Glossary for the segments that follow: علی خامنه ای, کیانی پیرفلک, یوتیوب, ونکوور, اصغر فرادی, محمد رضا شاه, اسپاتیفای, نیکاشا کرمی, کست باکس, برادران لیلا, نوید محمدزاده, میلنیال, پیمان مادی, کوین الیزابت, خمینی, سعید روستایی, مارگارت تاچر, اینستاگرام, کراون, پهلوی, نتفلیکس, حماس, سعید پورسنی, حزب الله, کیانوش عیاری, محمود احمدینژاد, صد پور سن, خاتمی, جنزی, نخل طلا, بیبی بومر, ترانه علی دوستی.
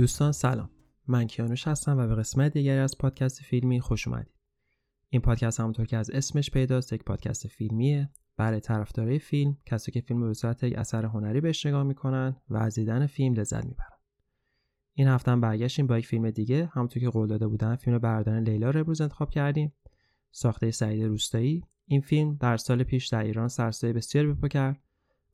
دوستان سلام، من کیانوش هستم و به قسمت دیگری از پادکست فیلمی خوش اومدید. این پادکست همونطور که از اسمش پیداست یک پادکست فیلمیه برای طرفدارای فیلم، کسایی که فیلم رو به صورت یک اثر هنری بهش نگاه میکنن و از دیدن فیلم لذت میبرن. این هفته هم برگشتیم با یک فیلم دیگه، همونطور که قول داده بودم فیلم برادران لیلا رو امروز انتخاب کردیم، ساخته سعید روستایی. این فیلم در سال پیش در ایران سرسایه بسیار به پا کرد،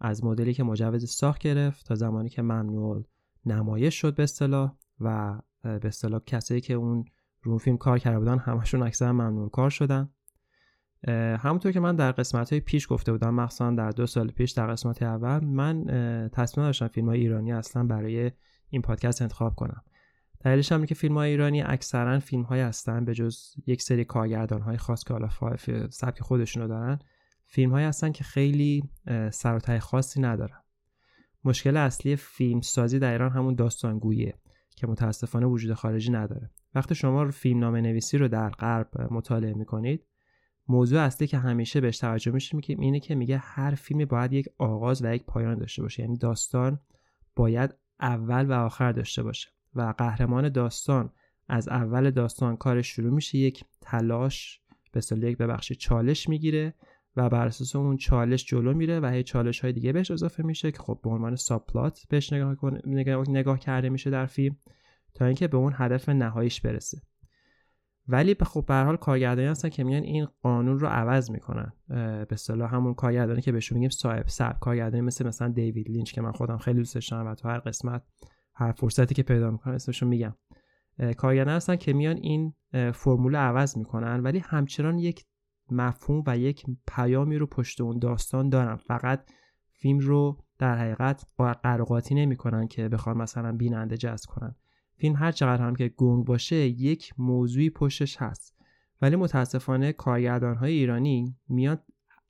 از مدلی که مجوز ساخت گرفت تا زمانی که ممنوع نمایش شد به اصطلاح، و به اصطلاح کسایی که اون فیلم کار کرده بودن همشون اکثر ممنوع کار شدن. همونطور که من در قسمت‌های پیش گفته بودم، مخصوصا در 2 سال پیش در قسمت اول، من تصمیم داشتم فیلم‌های ایرانی اصلا برای این پادکست انتخاب کنم. دلیلش هم اینه که فیلم‌های ایرانی اکثرا فیلم‌های هستن به جز یک سری کارگردان‌های خاص که حالا سبک خودشون رو دارن، فیلم‌های هستن که خیلی سر و ته خاصی ندارن. مشکل اصلی فیلم سازی در ایران همون داستانگوییه که متاسفانه وجود خارجی نداره. وقتی شما رو فیلمنامه نویسی رو در غرب مطالعه می‌کنید، موضوع اصلی که همیشه بهش توجه میشه اینه که میگه هر فیلمی باید یک آغاز و یک پایان داشته باشه، یعنی داستان باید اول و آخر داشته باشه و قهرمان داستان از اول داستان کارش شروع میشه، یک تلاش به اصطلاح یک چالش میگیره و بر اساس اون چالش جلو میره و هی چالش های دیگه بهش اضافه میشه که خب به عنوان ساب پلات بهش نگاه کرده میشه در فیلم تا اینکه به اون هدف نهاییش برسه. ولی خب به هر حال کارگردانی هستن که میان این قانون رو عوض میکنن، به اصطلاح همون کارگردانی که بهش میگیم صاحب سبک، کارگردانی مثلا دیوید لینچ که من خودم خیلی دوستش دارم و تو هر قسمت هر فرصتی که پیدا میکنم اسمشون میگم. کارگردانی هستن که میان این فرمول عوض میکنن ولی همچنان یک مفهوم و یک پیامی رو پشت اون داستان دارن، فقط فیلم رو در حقیقت قرقاتی نمیکنن که بخوام مثلا بیننده جذب کنن. فیلم هر چقدر هم که گنگ باشه یک موضوعی پشتش هست، ولی متاسفانه کارگردان‌های ایرانی میاد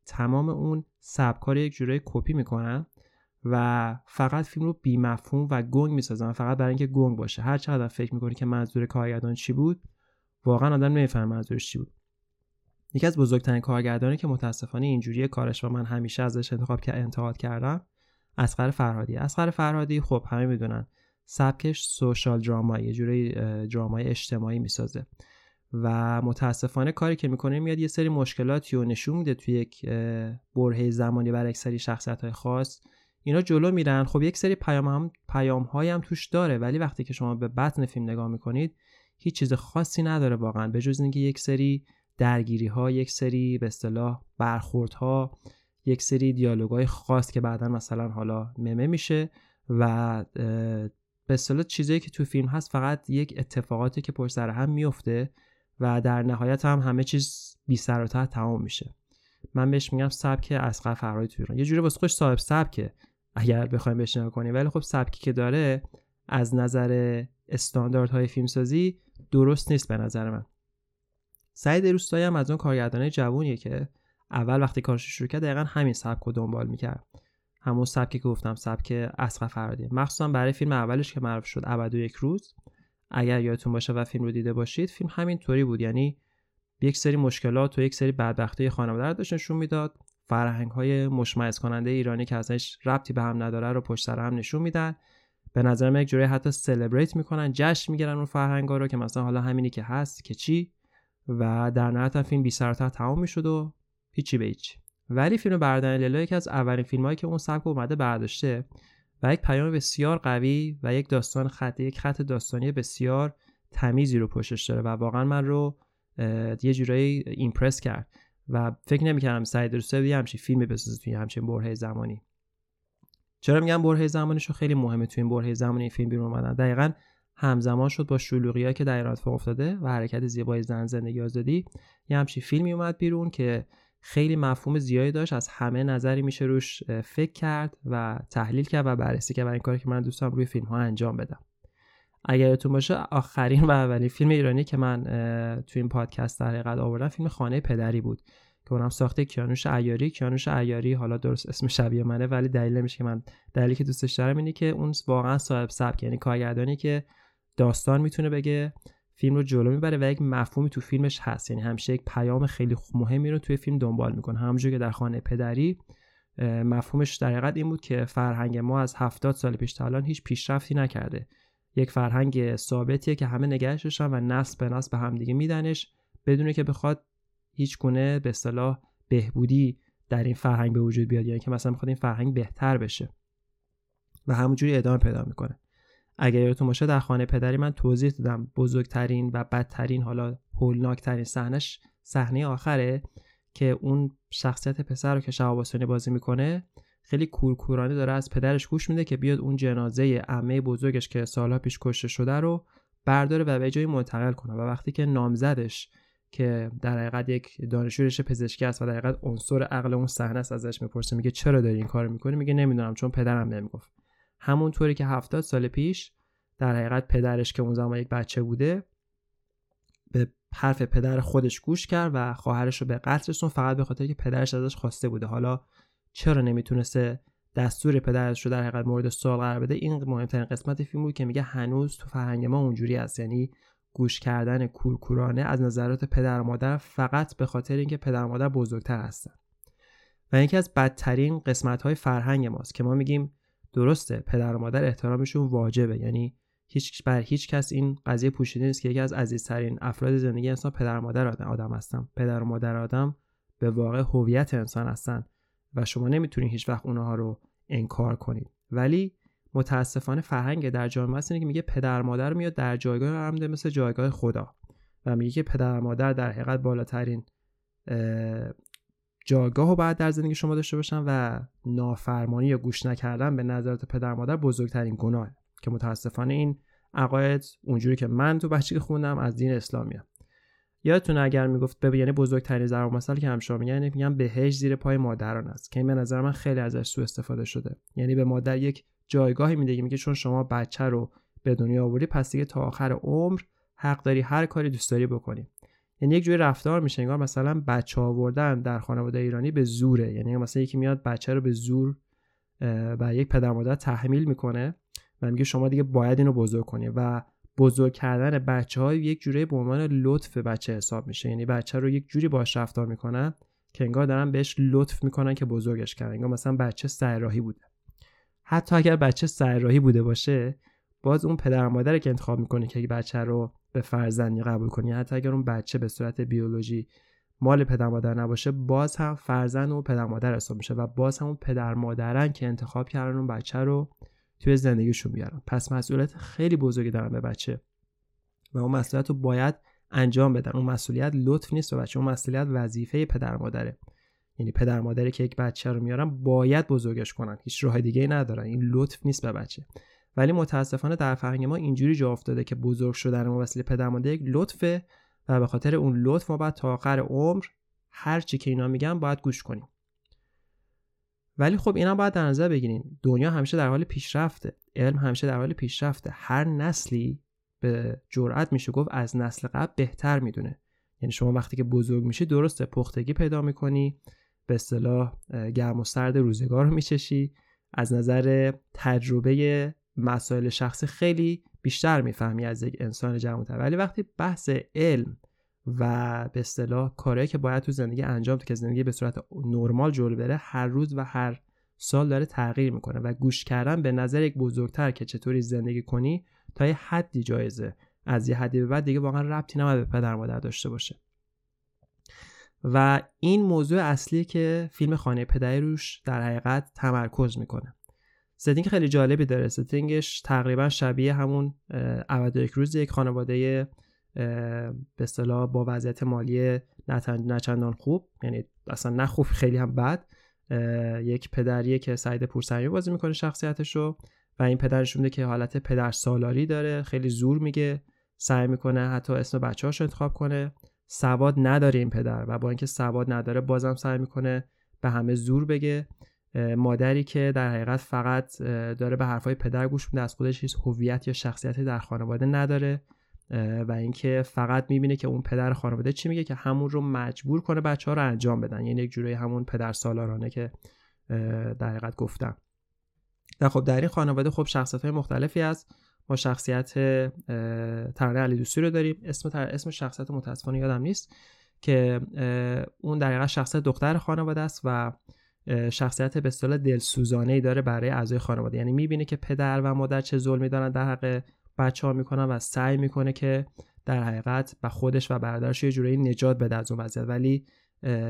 تمام اون سبکار یک جوره کپی میکنن و فقط فیلم رو بی مفهوم و گنگ میسازن، فقط برای اینکه گنگ باشه. هر چقدر فکر میکنی که منظور کارگردان چی بود، واقعا آدم نمیفهمه منظورش چی بود. یکی از بزرگترین کارگردانی که متاسفانه اینجوری کارش و من همیشه ازش انتقاد کردم، اصغر فرادی. اصغر فرادی خب همه میدونن سبکش سوشال دراما، یه جوری درامای اجتماعی میسازه و متاسفانه کاری که میکنه میاد یه سری مشکلاتی رو نشون میده توی یک برهه زمانی برای یک سری شخصیت‌های خاص، اینا جلو میرن. خب یک سری پیام‌هایی هم توش داره، ولی وقتی که شما به بطن فیلم نگاه میکنید هیچ چیز خاصی نداره واقعا، به جز اینکه یک سری درگیری‌ها، یک سری به اصطلاح برخوردها، یک سری دیالوگ‌های خاص که بعداً مثلا حالا ممه میشه و به اصطلاح چیزایی که تو فیلم هست فقط یک اتفاقاتی که پشت سر هم میفته و در نهایت هم همه چیز بی سر و ته تمام میشه. من بهش میگم سبک اصغر فرادی تو ایران. یه جوری واسه خودش صاحب سبکه اگر بخوایم بهش نگاه کنیم، ولی خب سبکی که داره از نظر استانداردهای فیلمسازی درست نیست به نظر من. سعید روستایی هم از اون کارگردانای جوونیه که اول وقتی کارش شروع کرد دقیقاً همین سبکو دنبال میکرد، همون سبکی که گفتم سبک اصغر فرادی، مخصوصا برای فیلم اولش که معروف شد ابد و یک روز. اگر یادتون باشه و فیلم رو دیده باشید، فیلم همینطوری بود، یعنی یک سری مشکلات و یک سری بدبختی خانواده‌ها داشت نشون میداد، فرهنگ‌های مشمئز کننده ایرانی که ازش ربطی به هم نداره رو پشت سر هم نشون میدن. به نظر من یک جوری حتی سلبریت میکنن، جشن میگیرن اون فرهنگا رو که مثلا حالا همینی که هست که چی، و در نهایت فیلم بی سر و ته تمام میشد و هیچی به هیچ. ولی فیلم برادران لیلا یکی از اولین فیلمایی که اون سبک اومده برداشته و یک پیام بسیار قوی و یک داستان خطی، یک خط داستانی بسیار تمیزی رو پشتش داره و واقعا من رو یه جورایی ایمپرس کرد و فکر نمی‌کردم سعید روستایی همچین فیلمی بسازه توی همچین برهه زمانی. چرا میگم برهه زمانیشو خیلی مهمه، توی این برهه زمانی این فیلم بیرون اومدن دقیقاً همزمان شد با شلوغی‌هایی که در ایران اتفاق افتاده و حرکت زیبای زن زندگی آزادی، یه همچین فیلمی اومد بیرون که خیلی مفهوم زیادی داشت، از همه نظری میشه روش فکر کرد و تحلیل کرد و بررسی کرد و این کاری که من دوستم روی فیلم ها انجام بدم. اگر یادتون باشه آخرین و اولین فیلم ایرانی که من تو این پادکست در حقیقت آوردم فیلم خانه پدری بود که اونم ساخته کیانوش عیاری. کیانوش عیاری حالا درست اسم شبیه منه ولی دلیل نمیشه که من دلیلی که دوستش دارم اینه که اون واقعا صاحب سبک، یعنی کارگردانی که داستان میتونه بگه، فیلم رو جلو میبره و یک مفهومی تو فیلمش هست، یعنی همیشه یک پیام خیلی مهمی رو توی فیلم دنبال میکنه. همونجوری که در خانه پدری مفهومش در حقیقت این بود که فرهنگ ما از 70 سال پیش تا الان هیچ پیشرفتی نکرده، یک فرهنگ ثابتیه که همه نگهش داشتن و نسل به نسل به همدیگه میدنش بدونه که بخواد هیچ گونه به اصطلاح بهبودی در این فرهنگ به وجود بیاد، یعنی که مثلا بخواد این فرهنگ بهتر بشه و همونجوری ادامه پیدا میکنه. اگر یادتون باشه در خانه پدری من توضیح دادم بزرگترین و بدترین حالا هولناکترین صحنهش صحنه آخره که اون شخصیت پسر رو که شهاباسیانی بازی میکنه خیلی کورکورانه داره از پدرش گوش میده که بیاد اون جنازه عمه بزرگش که سالها پیش کشته شده رو برداره و به جایی منتقل کنه. و وقتی که نامزدش که در حقیقت یک دانشجوی پزشکی است و در حقیقت عنصر عقل اون صحنه است ازش میپرسه میگه چرا داری این کارو میکنی؟ میگه نمیدونم چون پدرم نمیگفت. همونطوری که 70 سال پیش در حقیقت پدرش که اون زمان یک بچه بوده به حرف پدر خودش گوش کرد و خواهرش رو به قتل رسون فقط به خاطر که پدرش ازش خواسته بوده. حالا چرا نمیتونسته دستور پدرش رو در حقیقت مورد سوال قرار بده؟ این مهمترین قسمت فیلم بود که میگه هنوز تو فرهنگ ما اونجوری است، یعنی گوش کردن کورکورانه از نظرات پدر و مادر فقط به خاطر اینکه پدر و مادر بزرگتر هستن. و یکی از بدترین قسمت‌های فرهنگ ماست که ما میگیم درسته پدر و مادر احترامشون واجبه، یعنی هیچ کس این قضیه پوشیده نیست که یکی از عزیزترین افراد زندگی انسان پدر و مادر آدم هستن. پدر و مادر آدم به واقع هویت انسان هستن و شما نمیتونید هیچ وقت اونها رو انکار کنید. ولی متاسفانه فرهنگ در جامعه هست اینه که میگه پدر مادر میاد در جایگاه عمده مثل جایگاه خدا و میگه که پدر مادر در حقیقت بالاترین جایگاه رو باید در زندگی شما داشته باشن و نافرمانی یا گوش نکردن به نظرات پدر مادر بزرگترین گناه، که متاسفانه این عقاید اونجوری که من تو بچگی خوندم از دین اسلامیه. یادتونه اگر میگفت یعنی بزرگترین ضرب مثل که همشا میگن میگن بهش زیر پای مادران است، که این به نظر من خیلی ازش سوء استفاده شده. یعنی به مادر یک جایگاهی میده که میگه چون شما بچه رو به دنیا آوردی پس دیگه تا آخر عمر حق داری هر کاری دوست داری بکنی. یعنی یک جوری رفتار میشه انگار مثلا بچه آوردن در خانواده ایرانی به زوره، یعنی مثلا یکی میاد بچه رو به زور و یک پدر مادر تحمیل میکنه و میگه شما دیگه باید اینو بزرگ کنی و بزرگ کردن بچه‌ها یک جوری به عنوان لطف بچه حساب میشه. یعنی بچه رو یک جوری باهاش رفتار میکنن که انگار دارن بهش لطف میکنن که بزرگش کردن، انگار مثلا بچه سرراهی بوده. حتی اگر بچه سرراهی بوده باشه باز اون پدر مادره که انتخاب میکنه که بچه رو به فرزندی قبول کنه، حتی اگر اون بچه به صورت بیولوژی مال پدر مادر نباشه باز هم فرزند اون پدر مادر حساب میشه و باز هم اون پدر مادرن که انتخاب کردن اون بچه رو توی زندگیشون بیارن. پس مسئولیت خیلی بزرگی دارن به بچه و اون مسئولیت رو باید انجام بدن. اون مسئولیت لطف نیست به بچه، اون مسئولیت وظیفه پدر مادره. یعنی پدر مادری که یک بچه رو میارن باید بزرگش کنن، هیچ راه دیگه‌ای ندارن، این لطف نیست به بچه. ولی متاسفانه در فرهنگ ما اینجوری جا افتاده که بزرگ شدن ما وسیله پدر مادر یک لطفه و به خاطر اون لطف ما باید تا آخر عمر هر چی که اینا میگن باید گوش کنیم. ولی خب اینا باید در نظر بگیریم دنیا همیشه در حال پیشرفته، علم همیشه در حال پیشرفته، هر نسلی به جرأت میشه گفت از نسل قبل بهتر میدونه. یعنی شما وقتی که بزرگ میشی درسته پختگی پیدا میکنی، به اصطلاح گرم و سرد روزگار رو میچشی، از نظر تجربه مسائل شخصی خیلی بیشتر میفهمی از یک انسان جوان‌تر، ولی وقتی بحث علم و به اصطلاح کارهایی که باید تو زندگی انجام بده که زندگی به صورت نرمال جلو بره هر روز و هر سال داره تغییر میکنه و گوش کردن به نظر یک بزرگتر که چطوری زندگی کنی تا یه حدی جایزه، از یه حدی به بعد دیگه واقعا ربطی نمه به پدر مادر داشته باشه. و این موضوع اصلی که فیلم خانه پدری روش در حقیقت تمرکز میکنه. ستینگ خیلی جالبی داره، ستینگش تقریبا شبیه همون عبد یک روز یک خانواده به اصطلاح با وضعیت مالی نچندان خوب، یعنی اصلا نه خوب خیلی هم بد، یک پدریه که سعید پورسنی بازی میکنه شخصیتشو و این پدرش میده که حالت پدر سالاری داره، خیلی زور میگه، سعی میکنه حتی اسم بچه‌هاش انتخاب کنه، سواد نداره این پدر و با اینکه سواد نداره بازم سعی میکنه به همه زور بگه. مادری که در حقیقت فقط داره به حرفای پدر گوش میده، از خودش هیچ هویت یا شخصیتی در خانواده نداره و اینکه فقط میبینه که اون پدر خانواده چی میگه که همون رو مجبور کنه بچه‌ها رو انجام بدن، یعنی یک جورایی همون پدر سالارانه که در حقیقت گفتم. و خب در این خانواده خب شخصیت‌های مختلفی هست. ما شخصیت ترانه علی دوستی رو داریم، اسم شخصیت متاسفانه یادم نیست، که اون در حقیقت شخصیت دختر خانواده است و شخصیت به اصطلاح دلسوزانه‌ای داره برای اعضای خانواده. یعنی میبینه که پدر و مادر چه ظلمی دارن در حق بچه‌ها میکنه و سعی میکنه که در حقیقت با خودش و برادرش یه جورایی نجات بده از اون وضعیت، ولی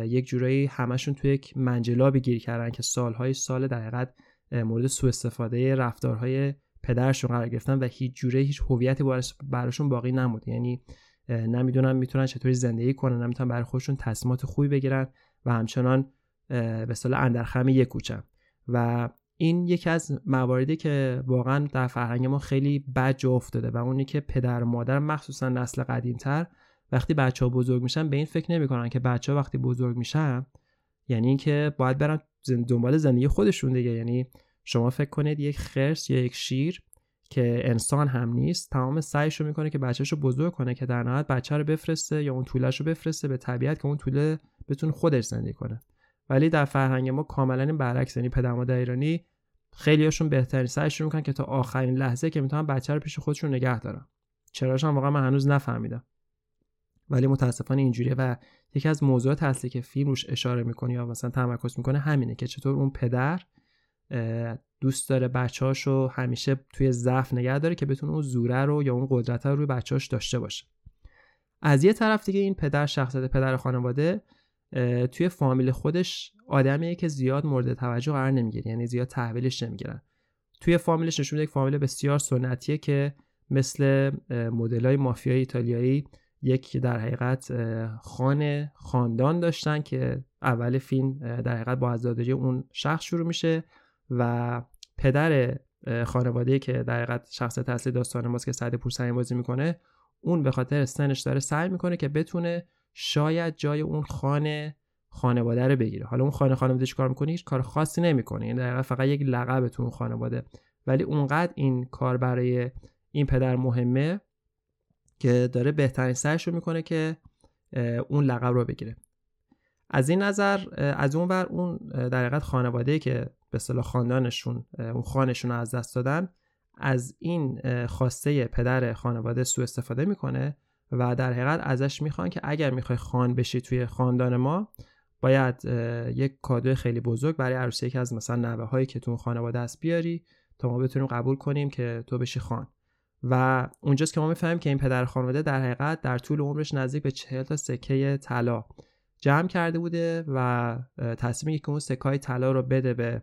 یک جورایی همشون توی یک منجلابی گیر کردن که سالهای سال در حقیقت مورد سوء استفاده رفتارهای پدرشون قرار گرفتن و هیچ جورایی هیچ هویتی براشون باقی نمونده. یعنی نمیدونن میتونن چطوری زندگی کنن، نمیتونن برای خودشون تصمیمات خوبی بگیرن و همچنان به اصطلاح اندرخم یک کوچه. و این یکی از مواردی که واقعا در فرهنگ ما خیلی بد جا افتاده و اونی که پدر و مادر مخصوصا نسل قدیم‌تر وقتی بچه‌ها بزرگ میشن به این فکر نمی‌کنن که بچه‌ها وقتی بزرگ میشن یعنی اینکه باید برن دنبال زندگی خودشون دیگه. یعنی شما فکر کنید یک خرس یا یک شیر که انسان هم نیست تمام سعیشو میکنه که بچه‌شو بزرگ کنه که در نهایت بچه رو بفرسته یا اون توله‌شو بفرسته به طبیعت که اون توله بتونه خودش زندگی کنه، ولی در فرهنگ ما کاملا برعکس. یعنی پدر مادر ایرانی خیلیاشون بهترین سعیشون میکنن که تا آخرین لحظه که میتونن بچه رو پیش خودشون نگه دارن. چراش هم واقعا من هنوز نفهمیدم، ولی متاسفانه اینجوریه. و یکی از موضوعات اصلی که فیلم روش اشاره میکنه یا مثلا تمرکز میکنه همینه که چطور اون پدر دوست داره بچه‌اشو همیشه توی ضعف نگه داره که بتونه اون زوره رو یا اون قدرت رو روی بچه‌اش داشته باشه. از یه طرف دیگه این پدر، شخصیت پدر خانواده، توی فامیل خودش آدمیه که زیاد مورد توجه قرار نمیگیره، یعنی زیاد تحویلش نمیگیرن. توی فامیلش نشون میده یک فامیل بسیار سنتیه که مثل مدل‌های مافیای ایتالیایی یک در حقیقت خاندان داشتن که اول فیلم در حقیقت با عزاداری اون شخص شروع میشه و پدر خانواده که در حقیقت شخصیت اصلی داستان ماست که صد پور سن بازی میکنه، اون به خاطر سنش داره سعی میکنه که بتونه شاید جای اون خانواده رو بگیره. حالا اون خانواده چیکار میکنه؟ هیچ کار خاصی نمیکنه، یعنی در حقیقت فقط یک لقب تو اون خانواده، ولی اونقدر این کار برای این پدر مهمه که داره بهترین سعیشو میکنه که اون لقب رو بگیره. از این نظر از اونور اون در حقیقت خانواده‌ای که به اصطلاح خاندانشون اون خانشون رو از دست دادن از این خواسته پدر خانواده سوء استفاده میکنه و در حقیقت ازش میخوان که اگر میخوای خان بشی توی خاندان ما باید یک کادو خیلی بزرگ برای عروسی یکی از مثلا نوه‌هایی که تو اون خانواده هست بیاری تا ما بتونیم قبول کنیم که تو بشی خان. و اونجاست که ما میفهمیم که این پدر خانواده در حقیقت در طول عمرش نزدیک به 40 تا سکه طلا جمع کرده بوده و تصمیمی که اون سکه‌های طلا رو بده به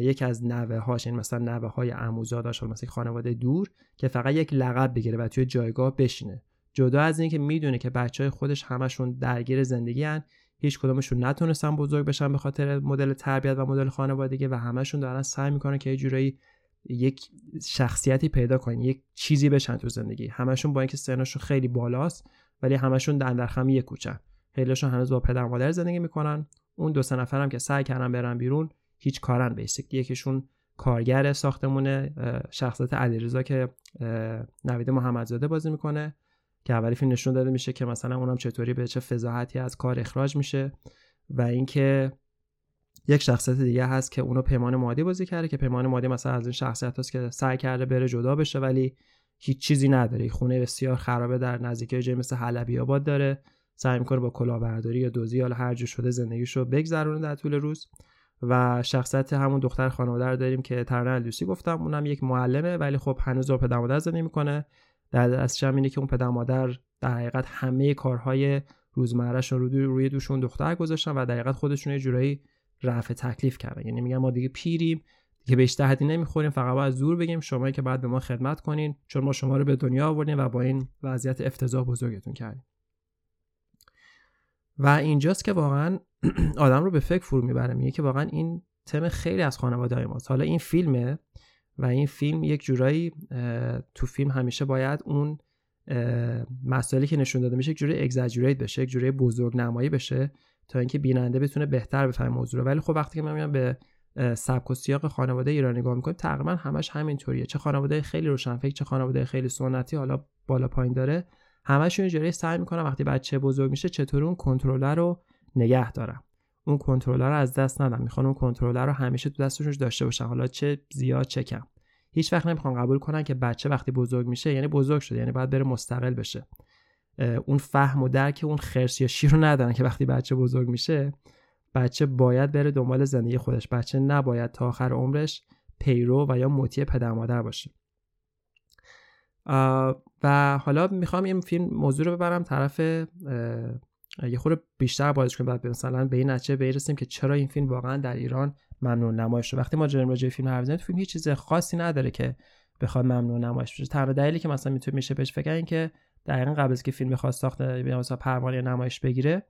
یکی از نوه‌هاش، این مثلا نوه‌های عموزاداش یا مثلا خانواده دور، که فقط یک لقب بگیره و توی جایگاه بشینه. جدا از این که میدونه که بچه‌های خودش همشون درگیر زندگی ان، هیچ کدومشون نتونستن بزرگ بشن به خاطر مدل تربیت و مدل خانوادگی و همشون دارن سعی میکنن که یه جورایی یک شخصیتی پیدا کنن، یک چیزی بشن تو زندگی. همشون با اینکه سنشون خیلی بالاست ولی همشون دندرخم یک کوچن. خیلیشون هنوز با پدر مادر زندگی میکنن. اون دو سه نفرم که سعی کردن برن بیرون هیچ کارن بیسیک. یکیشون کارگر ساختمونه، شخصیت علیرضا که نوید محمدزاده بازی میکنه که اولی فیلم نشون داده میشه که مثلا اونم چطوری به چه فضاحتی از کار اخراج میشه. و اینکه یک شخصیت دیگه هست که اونو پیمان مادی بازی کرده که پیمان مادی مثلا از این شخصیت هست که سعی کرده بره جدا بشه ولی هیچ چیزی نداره، خونه بسیار خرابه در نزدیکی جایی مثل حلبی آباد داره، سعی میکنه با کلاهبرداری یا دزدی یا هر جور شده زندگیشو بگذرونه در طول روز. و شخصیت همون دختر خانواده رو داریم که ترانه علی دوستی گفتم، اونم یک معلمه ولی خب هنوز با پدر مادر زندگی میکنه. در اصل همینه که اون پدر مادر در حقیقت همه کارهای روزمرهشون روی دوشون دختر گذاشتن و در حقیقت خودشون یه جورایی رفع تکلیف کردن. یعنی میگن ما دیگه پیریم، دیگه بهش دهدی نمیخوریم، فقط باید زور بگیم شمایی که باید به ما خدمت کنین چون ما شما رو به دنیا آوردیم و با این وضعیت افتضاح بزرگتون کردیم. و اینجاست که واقعا آدم رو به فکر فرو میبره، میگه که واقعا این تم خیلی از خانواده‌های ماست. حالا این فیلمه و این فیلم یک جورایی تو فیلم همیشه باید اون مسائلی که نشون داده میشه یک جوری اگزاجریت بشه، یک جوری بزرگ نمایی بشه تا اینکه بیننده بتونه بهتر بفهمه موضوع رو. ولی خب وقتی که ما میایم به سبک و سیاق خانواده ایرانی نگاه میکنیم تقریبا همش همینطوریه، چه خانواده خیلی روشنفکر چه خانواده خیلی سنتی، حالا بالا پایین داره، همشون اینجوری سعی میکنن وقتی بچه بزرگ میشه چطور اون کنترلر رو نگه دارن، اون کنترلر رو از دست ندن، میخوان اون کنترلر رو همیشه تو دستشون داشته باشن، حالا چه زیاد چه کم. هیچ وقت نمیخوان قبول کنن که بچه وقتی بزرگ میشه یعنی بزرگ شده، یعنی باید بره مستقل بشه. اون فهم و درک اون خرس یا شیر رو ندارن که وقتی بچه بزرگ میشه بچه باید بره دنبال زندگی خودش، بچه نباید تا آخر عمرش پیرو و یا مطیع پدر مادر باشه. و حالا میخوام این فیلم موضوع رو ببرم طرف یه خورده بیشتر بازش کنیم، بعد مثلا به این نتیجه برسیم که چرا این فیلم واقعا در ایران ممنوع نمایش شده. وقتی ما راجع به فیلم حرف می‌زنیم، فیلم هیچ چیز خاصی نداره که بخواد ممنوع نمایش بشه. تنها دلیلی که مثلا میتونه میشه بهش فکر این که دقیقاً قبل از که فیلم بخواد ساخته مثلا پروانه نمایش بگیره،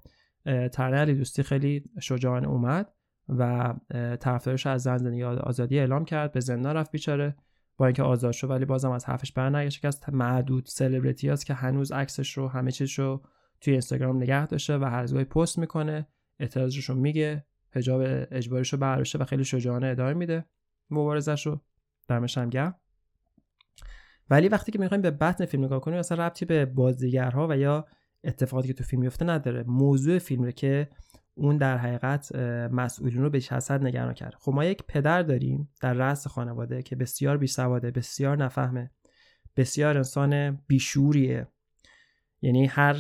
ترانه علی دوستی خیلی شجاعانه اومد و طرفدارش از زندانی آزادی اعلام کرد، به زندان رفت بیچاره، با اینکه آزاد شد ولی بازم از حرفش برنگشت که از معدود سلبریتیاست که هنوز عکسش رو همه چیزشو توی اینستاگرام نگه داشته و هر گاهی پست میکنه، اعتراضش رو میگه، حجاب اجباریش رو برداشته و خیلی شجاعانه ادامه میده مبارزش رو، دمش هم گرم. ولی وقتی که میخوایم به بطن فیلم نگاه کنیم، اصلا ربطی به بازیگرها و یا اتفاقاتی که تو فیلم میفته نداره. موضوع فیلمه که اون در حقیقت مسئولین رو به حسد نگران کرد. خب ما یک پدر داریم در رأس خانواده که بسیار بیسواده، بسیار نفهمه، بسیار انسان بیشوریه، یعنی هر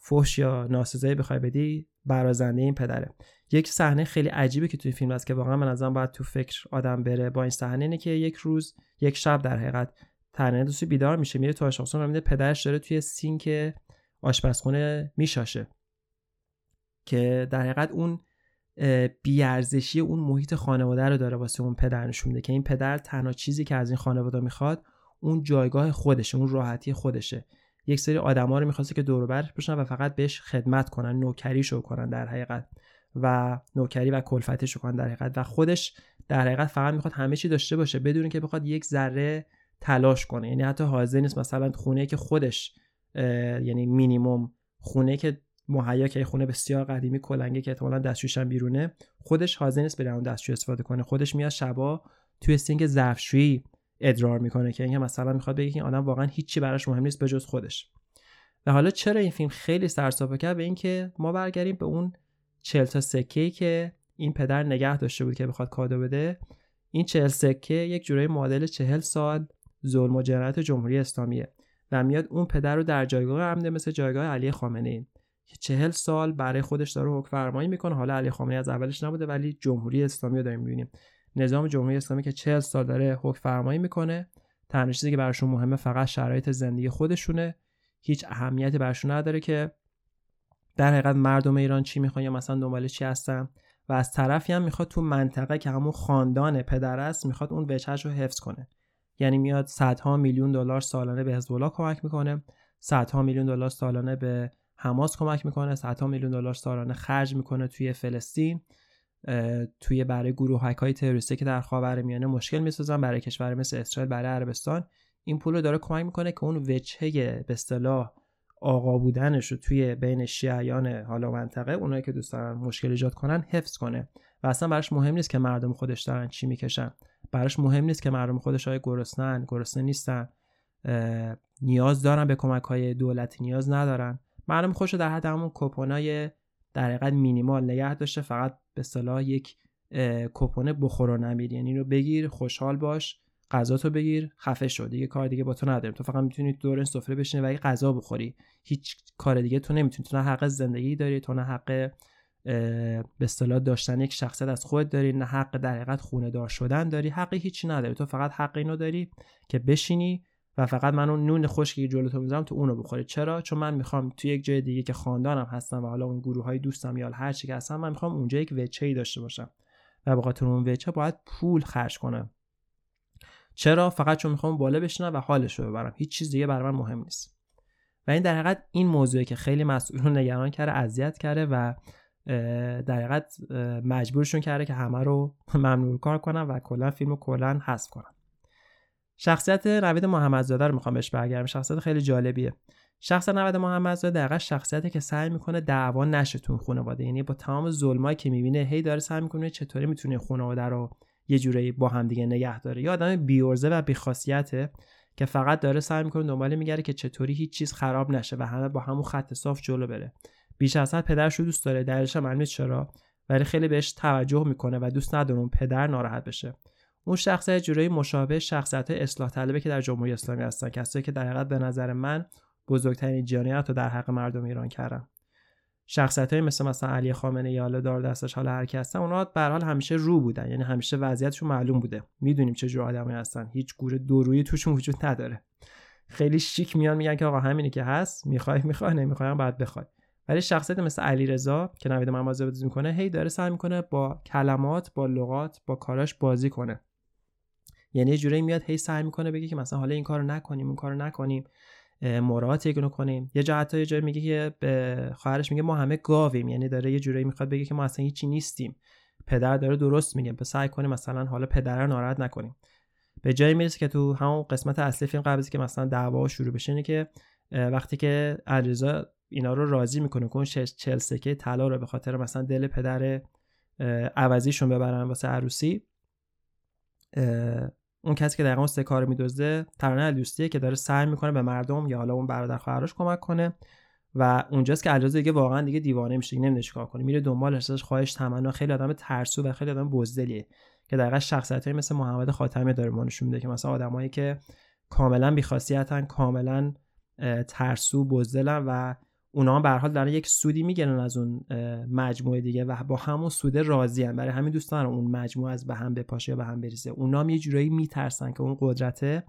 فحش یا ناسزایی بخوای بدی برازنده این پدره. یک صحنه خیلی عجیبه که توی فیلم هست که واقعا من از باید تو فکر آدم بره با این صحنه، اینه که یک روز، یک شب در حقیقت، ترانه دوستی بیدار میشه، میره تو آشپزخونه و میبینه پدرش داره توی سینک آشپزخونه میشاشه، که در حقیقت اون بی‌ارزشی اون محیط خانواده رو داره واسه اون پدر نشون میده، که این پدر تنها چیزی که از این خانواده میخواد اون جایگاه خودشه، اون راحتی خودشه. یک سری آدما رو می‌خواسته که دور و برش باشن و فقط بهش خدمت کنن، نوکریشو کنن در حقیقت، و نوکری و کلفتشو کنن در حقیقت، و خودش در حقیقت فقط می‌خواد همه چی داشته باشه بدون اینکه بخواد یک ذره تلاش کنه. یعنی حتی حاضر نیست مثلا خونه‌ای که خودش، یعنی مینیمم خونه‌ای که مهیا، که خونه بسیار قدیمی کلنگه که احتمالاً دستشویش هم بیرونه، خودش حاضر نیست بره اون دستشویی استفاده کنه. خودش میاد شبا توی سینک ظرفشویی ادرار میکنه، که اینکه مثلا میخواد بگه این آدم واقعا هیچی براش مهم نیست به جز خودش. و حالا چرا این فیلم خیلی سرساپه کرد به این که ما برگردیم به اون 40 تا سکه‌ای که این پدر نگه داشته بود که بخواد کادو بده. این 40 سکه یک جورایی معادل 40 سال ظلم و جنایت جمهوری اسلامیه و میاد اون پدر رو در جایگاه عمده مثل جایگاه علی خامنه ای که 40 سال برای خودش داره حکم فرمایی میکنه. حالا علی خامنه ای از اولش نبوده ولی جمهوری اسلامی رو داریم میبینیم، نظام جمهوری اسلامی که 40 سال داره حکم فرمایی میکنه، تنها چیزی که براشون مهمه فقط شرایط زندگی خودشونه، هیچ اهمیتی براشون نداره که در حقیقت مردم ایران چی میخوان یا مثلا دنبال چی هستن. و از طرفی هم میخواد تو منطقه که همون خاندان پدر است، میخواد اون وجهش رو حفظ کنه، یعنی میاد صدها میلیون دلار سالانه به حزب الله کمک میکنه، صدها میلیون دلار سالانه به حماس کمک میکنه، صدها میلیون دلار سالانه خرج میکنه توی فلسطین، توی برای گروه‌های تروریستی که در خاورمیانه مشکل می‌سازن برای کشور مثل اسرائیل، برای عربستان. این پول رو داره کمک میکنه که اون وجهه به اصطلاح آقا بودنش رو توی بین شیعیان حالا منطقه، اونایی که دوست دارن مشکل ایجاد کنن، حفظ کنه. و اصلا براش مهم نیست که مردم خودش دارن چی میکشن، براش مهم نیست که مردم خودش های گرسنه نیستن، نیاز دارن به کمک‌های دولتی، نیاز ندارن. مردم خودش در حد همون کوپنای در حقیقت مینیمال نگه داشته، فقط به اصطلاح یک کوپن بخور و نمیر، یعنی رو بگیر خوشحال باش، غذاتو بگیر خفه شو، دیگه کار دیگه با تو نداریم، تو فقط میتونی دور این سفره بشینی و یه غذا بخوری، هیچ کار دیگه تو نمیتونی، تو نه حق زندگی داری، تو نه حق به اصطلاح داشتن یک شخصیت از خودت داری، نه حق در حقیقت خونه دار شدن داری، حقی هیچی نداری، تو فقط حق اینو داری که بشینی و فقط من اون نون خشکی جلوتو میذارم تو اونو بخوری. چرا؟ چون من میخوام تو یک جای دیگه که خاندانم هستم و حالا اون گروهای دوستم یا هر چی که هستم، من میخوام اونجا یک وجهی داشته باشم و به خاطر اون وجه باید پول خرج کنم. چرا؟ فقط چون میخوام بالا بشینم و حالشو ببرم، هیچ چیز دیگه برام مهم نیست. و این در حقیقت این موضوعی که خیلی مسئولو نگران کرده، اذیت کرده و در حقیقت مجبورشون کرده که همه رو ممنوع کار کنن و کلا فیلمو کلا حذف کنن. شخصیت نوید محمدزاده رو میخوام بهش برگردم، شخصیت خیلی جالبیه. شخصیت نوید محمدزاده دقیقاً شخصیتی که سعی میکنه دعوا نشه تو خانواده، یعنی با تمام ظلمایی که میبینه هی داره سعی میکنه چطوری میتونه خانواده رو یه جوری با هم دیگه نگه داره. یه آدم بی‌ارزه و بی‌خاصیته که فقط داره سعی میکنه دنبال میگره که چطوری هیچ چیز خراب نشه و همه با همون خط صاف جلو بره. بیش از حد پدرش رو دوست داره، دلش هم معلومه چرا، ولی خیلی بهش توجه میکنه و دوست نداره اون پدر ناراحت بشه. اون شخصیت جورایی مشابه شخصیت‌های اصلاح طلبه که در جمهوری اسلامی هستن، کسایی که در حقیقت به نظر من بزرگترین جنایت رو در حق مردم ایران کردن. شخصیت‌هایی مثل مثلا علی خامنه ای، حالا دار دستش، حالا هر کی هستن، اونها به هر حال همیشه رو بودن، یعنی همیشه وضعیتشون معلوم بوده، میدونیم چه جور آدمی هستن، هیچ گوره دورویی توشون وجود نداره. خیلی شیک میان میگن که آقا همینی که هست، میخوای نمیخوای بعد بخوای. ولی شخصیت مثل علیرضا که نوید محمدزاده بازی میکنه، هی داره سعی میکنه با کلمات، با لغات، با کاراش بازی کنه. یعنی یه جوری میاد هی سعی میکنه بگه که مثلا حالا این کارو نکنیم، اون کارو نکنیم، مراعات اینو کنیم. یه جا حتی یه جایی میگه که به خواهرش میگه ما همه گاویم، یعنی داره یه جوری میخواد بگه که ما اصلا هیچی نیستیم، پدر داره درست میگه، پس سعی کنیم مثلا حالا پدر ناراحت نکنیم. به جایی میرسه که تو همون قسمت اصلی فیلم قبل از اینکه مثلا دعوا شروع بشه، اینه که وقتی که علیرضا اینا رو راضی میکنه که اون 40 سکه طلا رو به خاطر مثلا دل پدر عوضیشون ببرن واسه عروسی، اون کسی که دقیقاً اون سکه رو میدزده ترانه علی دوستی که داره سعی میکنه به مردم یا حالا اون برادر خواهرش کمک کنه. و اونجاست که علیرضا دیگه واقعا دیگه دیوانه میشه، نمیدونه چیکار کنه، میره دنبال احساس خواهش تمنا. خیلی آدم ترسو و خیلی آدم بزدلیه که دقیقاً شخصیتایی مثل محمد خاتمی داره مونشون میده که مثلا آدمایی که کاملا بی‌خاصیتن، کاملا ترسو، بزدلن و اونا هم به هر حال دارن یک سودی میگیرن از اون مجموعه دیگه و با همون سوده راضین. برای همین دوست دارن اون مجموعه از به هم بپاشه یا به هم بریزه. اونا هم یه جورایی میترسن که اون قدرت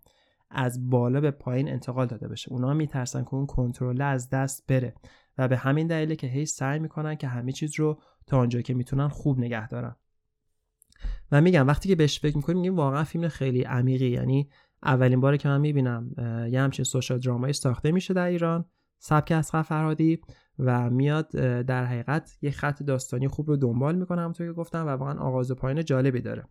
از بالا به پایین انتقال داده بشه، اونا هم میترسن که اون کنترل از دست بره و به همین دلیله که هی سعی میکنن که همه چیز رو تا اونجایی که میتونن خوب نگه دارن. و میگم وقتی که بهش فکر میکنیم میگیم واقعا فیلم خیلی عمیقی. یعنی اولین باره که من میبینم یه همچین سوشال درامایی ساخته میشه در ایران، سبک اصغر فرادی، و میاد در حقیقت یه خط داستانی خوب رو دنبال میکنه همونطور که گفتم و واقعا آغاز و پایان جالبی داره.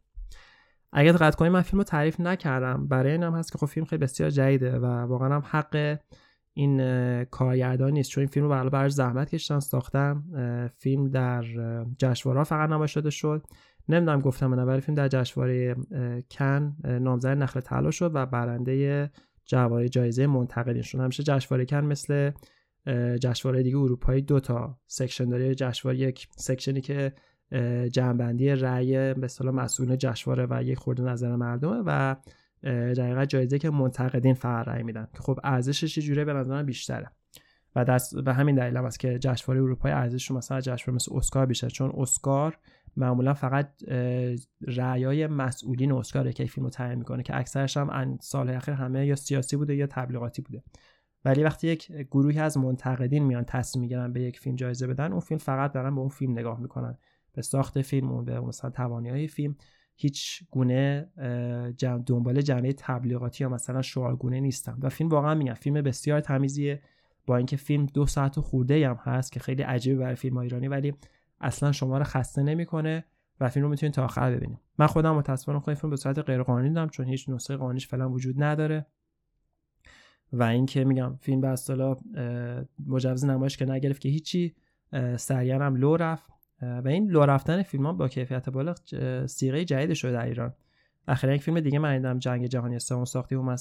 اگه دقت کنید من فیلمو تعریف نکردم، برای اینم هست که خب فیلم خیلی بسیار جدیده و واقعا هم حق این کارگردان نیست، چون این فیلم رو علاوه بر زحمت کشیدن ساختم. فیلم در جشنواره فقط نمایش داده شد، نمیدونم گفتم نه، ولی فیلم در جشنواره کن نامزد نخل طلا شد و برنده جایزه منتقدین شد. همیشه جشنواره کن مثل جشنواره دیگه اروپایی دو تا سکشن داره. جشنواره یک سکشنی که جنبندی رأی به اصطلاح مسئولین جشنواره و یک خورده نظر مردمه و دقیقاً جایزه که منتقدین فقط رأی میدن که خب ارزشش یه جوری به نظرم بیشتره و به همین دلیل هم است که جشنواره اروپایی ارزشش مثلا جشنواره مثل اسکار بیشتره، چون اسکار معمولا فقط رأیای مسئولین اسکار که فیلمو تعیین میکنه که اکثرش هم سالهای اخیر همه یا سیاسی بوده یا تبلیغاتی بوده. ولی وقتی یک گروهی از منتقدین میان تصمیم میگیرن به یک فیلم جایزه بدن، اون فیلم فقط دارن به اون فیلم نگاه میکنن، به ساخت فیلم و به مثلا توانایی فیلم، هیچ گونه دنبال جنبه تبلیغاتی یا مثلا شعارگونه نیستن. و فیلم واقعا میگم فیلم بسیار تمیزیه، با اینکه فیلم 2 ساعت خورده هم هست که خیلی عجیبه برای فیلم ایرانی، ولی اصلا شما رو خسته نمیکنه و فیلم رو میتونید تا آخر ببینید. من خودم متاسفانه خیلی فیلم به صورت غیر قانونی دیدم، چون هیچ نسخه قانونیش فعلا وجود نداره و این که میگم فیلم به اصطلاح مجوز نمایش که نگرفت که هیچی، سریعا هم لو رفت و این لو رفتن فیلم‌ها با کیفیت بالا صیغه جدید شده در ایران. اخیراً یک فیلم دیگه من دیدم، جنگ جهانی سوم، ساخته هومن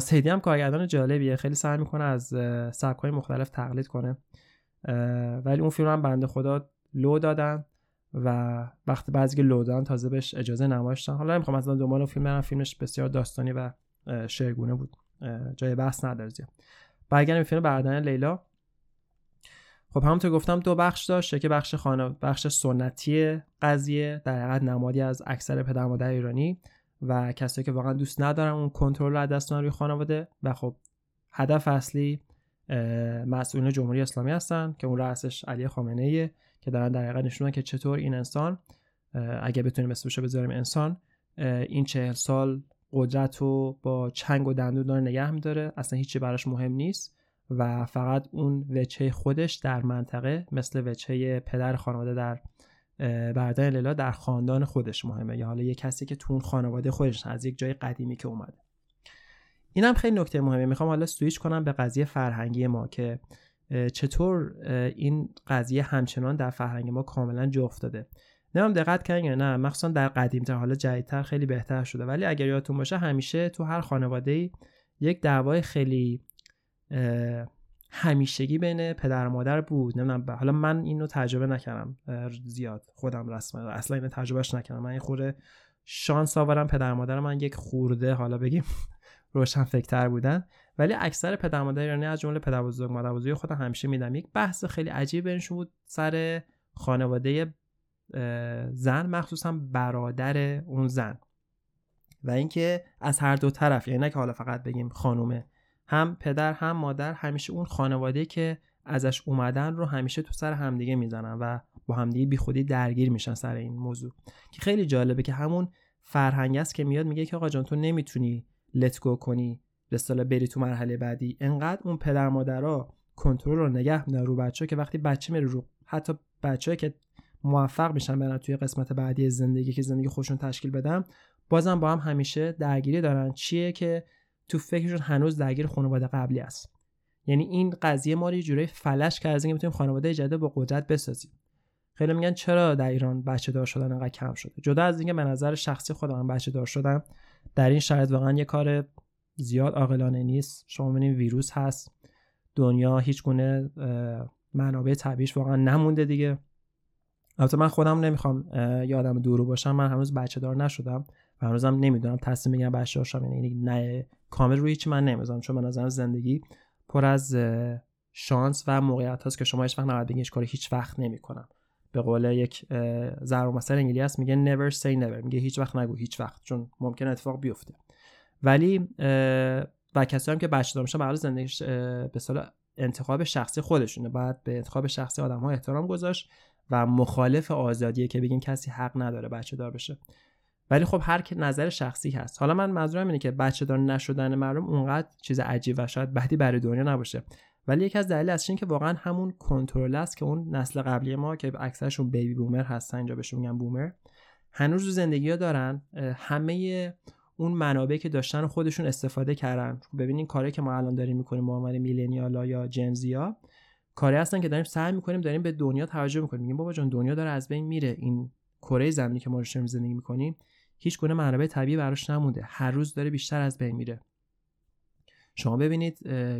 سیدی هم کارگردان جالبیه، خیلی سعی میکنه از سبک‌های مختلف تقلید کنه، ولی اون فیلم هم بنده خدا لو دادن و وقتی بعضی که لو دادن تازه بهش اجازه نمایش دادن. حالا نمیخوام مثلا دنبال اون فیلم برم، فیلمش بسیار داستانی و شعرگونه بود، جای بحث نداره زیاد. برگردیم به فیلم برادران لیلا. خب همونطور گفتم 2 بخش داشت، که بخش خانواده، بخش سنتی قضیه، در حقیقت نمادی از اکثر پدر مادر ایرانی و کسایی که واقعا دوست ندارن اون کنترل رو از دست بدن روی خانواده، و خب هدف اصلی مسئولین جمهوری اسلامی هستن که اون رئیسش علی خامنه ای که دارن در حقیقت نشون میدن که چطور این انسان، اگه بتونیم اسمش رو بذاریم انسان، این 40 سال قدرت رو با چنگ و دندون داره نگه می‌داره، اصلا هیچی براش مهم نیست و فقط اون وجهه خودش در منطقه، مثل وجهه پدر خانواده در برادران لیلا در خاندان خودش مهمه، یا حالا یه کسی که تو اون خانواده خودش از یک جای قدیمی که اومده. اینم خیلی نکته مهمه. میخوام حالا سوئیچ کنم به قضیه فرهنگی ما که چطور این قضیه همچنان در فرهنگ ما کاملا جا افتاده. نمیدونم دقت کردین یا نه، مخصوصا در قدیم‌تر، حالا جدیدتر خیلی بهتر شده، ولی اگر یادتون باشه همیشه تو هر خانواده‌ای یک دعوای خیلی همیشگی بین پدر و مادر بود. نمیدونم، حالا من اینو تجربه نکردم زیاد، خودم رسما اصلا اینو تجربهش نکردم، من این خورده شانس آورم پدر و مادر من یک خورده حالا بگیم روشن فکرتر بودن، ولی اکثر پدر مادر ایرانی از جمله پدر بزرگ مادر بزرگ خودم همیشه میدم یک بحث خیلی عجیب بینشون بود سر خانواده زن، مخصوصا برادر اون زن و اینکه از هر دو طرف، یعنی نه که حالا فقط بگیم خانومه، هم پدر هم مادر همیشه اون خانواده که ازش اومدن رو همیشه تو سر همدیگه میزنن و با همدیگه بی خودی درگیر میشن سر این موضوع، که خیلی جالبه که همون فرهنگ است که میاد میگه که آقا جان تو نمیتونی لت گو کنی، به اصطلاح بری تو مرحله بعدی، انقدر اون پدر مادرها کنترل رو نگه میدارن رو بچه‌ها که وقتی بچه میره رو، حتی بچه‌ای که موفق میشن برن توی قسمت بعدی زندگی که زندگی خودشون تشکیل بدن، بازم با هم همیشه درگیری دارن، چیه که تو فکرشون هنوز درگیر خانواده قبلی است. یعنی این قضیه ما رو یه جوری فلش کرده که بتونیم خانواده جدید با قدرت بسازیم. خیلی میگن چرا در ایران بچه‌دار شدن انقدر کم شده. جدا از اینکه به نظر شخصی خودم بچه‌دار شدن در این شرایط واقعا یه کار زیاد عاقلانه نیست. شما ببینید ویروس هست، دنیا هیچ گونه منابع طبیعیش واقعا نمونده دیگه. البته من خودم نمیخوام یادم دورو باشم، من هنوز بچه‌دار نشدم و هنوزم نمیدونم تصمیم میگم بچه‌دار شم، یعنی نه کامل روی چی من نمیذارم، چون من از زندگی پر از شانس و موقعیت هاست که شما هیچ وقت نباید بگین کاری هیچ وقت نمی‌کنم. به قول یک ضرب مثل انگلیسی هست، میگه never say never، میگه هیچ وقت نگو هیچ وقت، چون ممکنه اتفاق بیفته. ولی و کسایی هم که بچه‌دار میشن برای زندگیش به اصطلاح انتخاب شخصی خودشونه، باید به انتخاب شخصی آدم‌ها احترام گذاشت و مخالف آزادیه که بگین کسی حق نداره بچه‌دار بشه. ولی خب هر کی نظر شخصی هست. حالا من منظورم اینه که بچه‌دار نشدن مردم اونقدر چیز عجیب و شاید بدی برای دنیا نباشه، ولی یکی از دلایلش اینه که واقعا همون کنترل است که اون نسل قبلی ما که اکثرشون بیبی بومر هستن، اینجا بهشون میگن بومر، هنوز زندگی‌ها دارن، همه اون منابعی که داشتن خودشون استفاده کردن. ببینین کاری که ما الان داریم می‌کنیم با عنوان میلنیالا یا جنزیا، کاری هستن که داریم سعی می‌کنیم، داریم به دنیا توجه می‌کنیم، میگیم بابا جان دنیا داره از بین میره، این کره زمینی که ما روش زندگی می‌کنیم هیچ گونه منابع طبیعی براش نمونده، هر روز داره بیشتر از بین میره. شما ببینید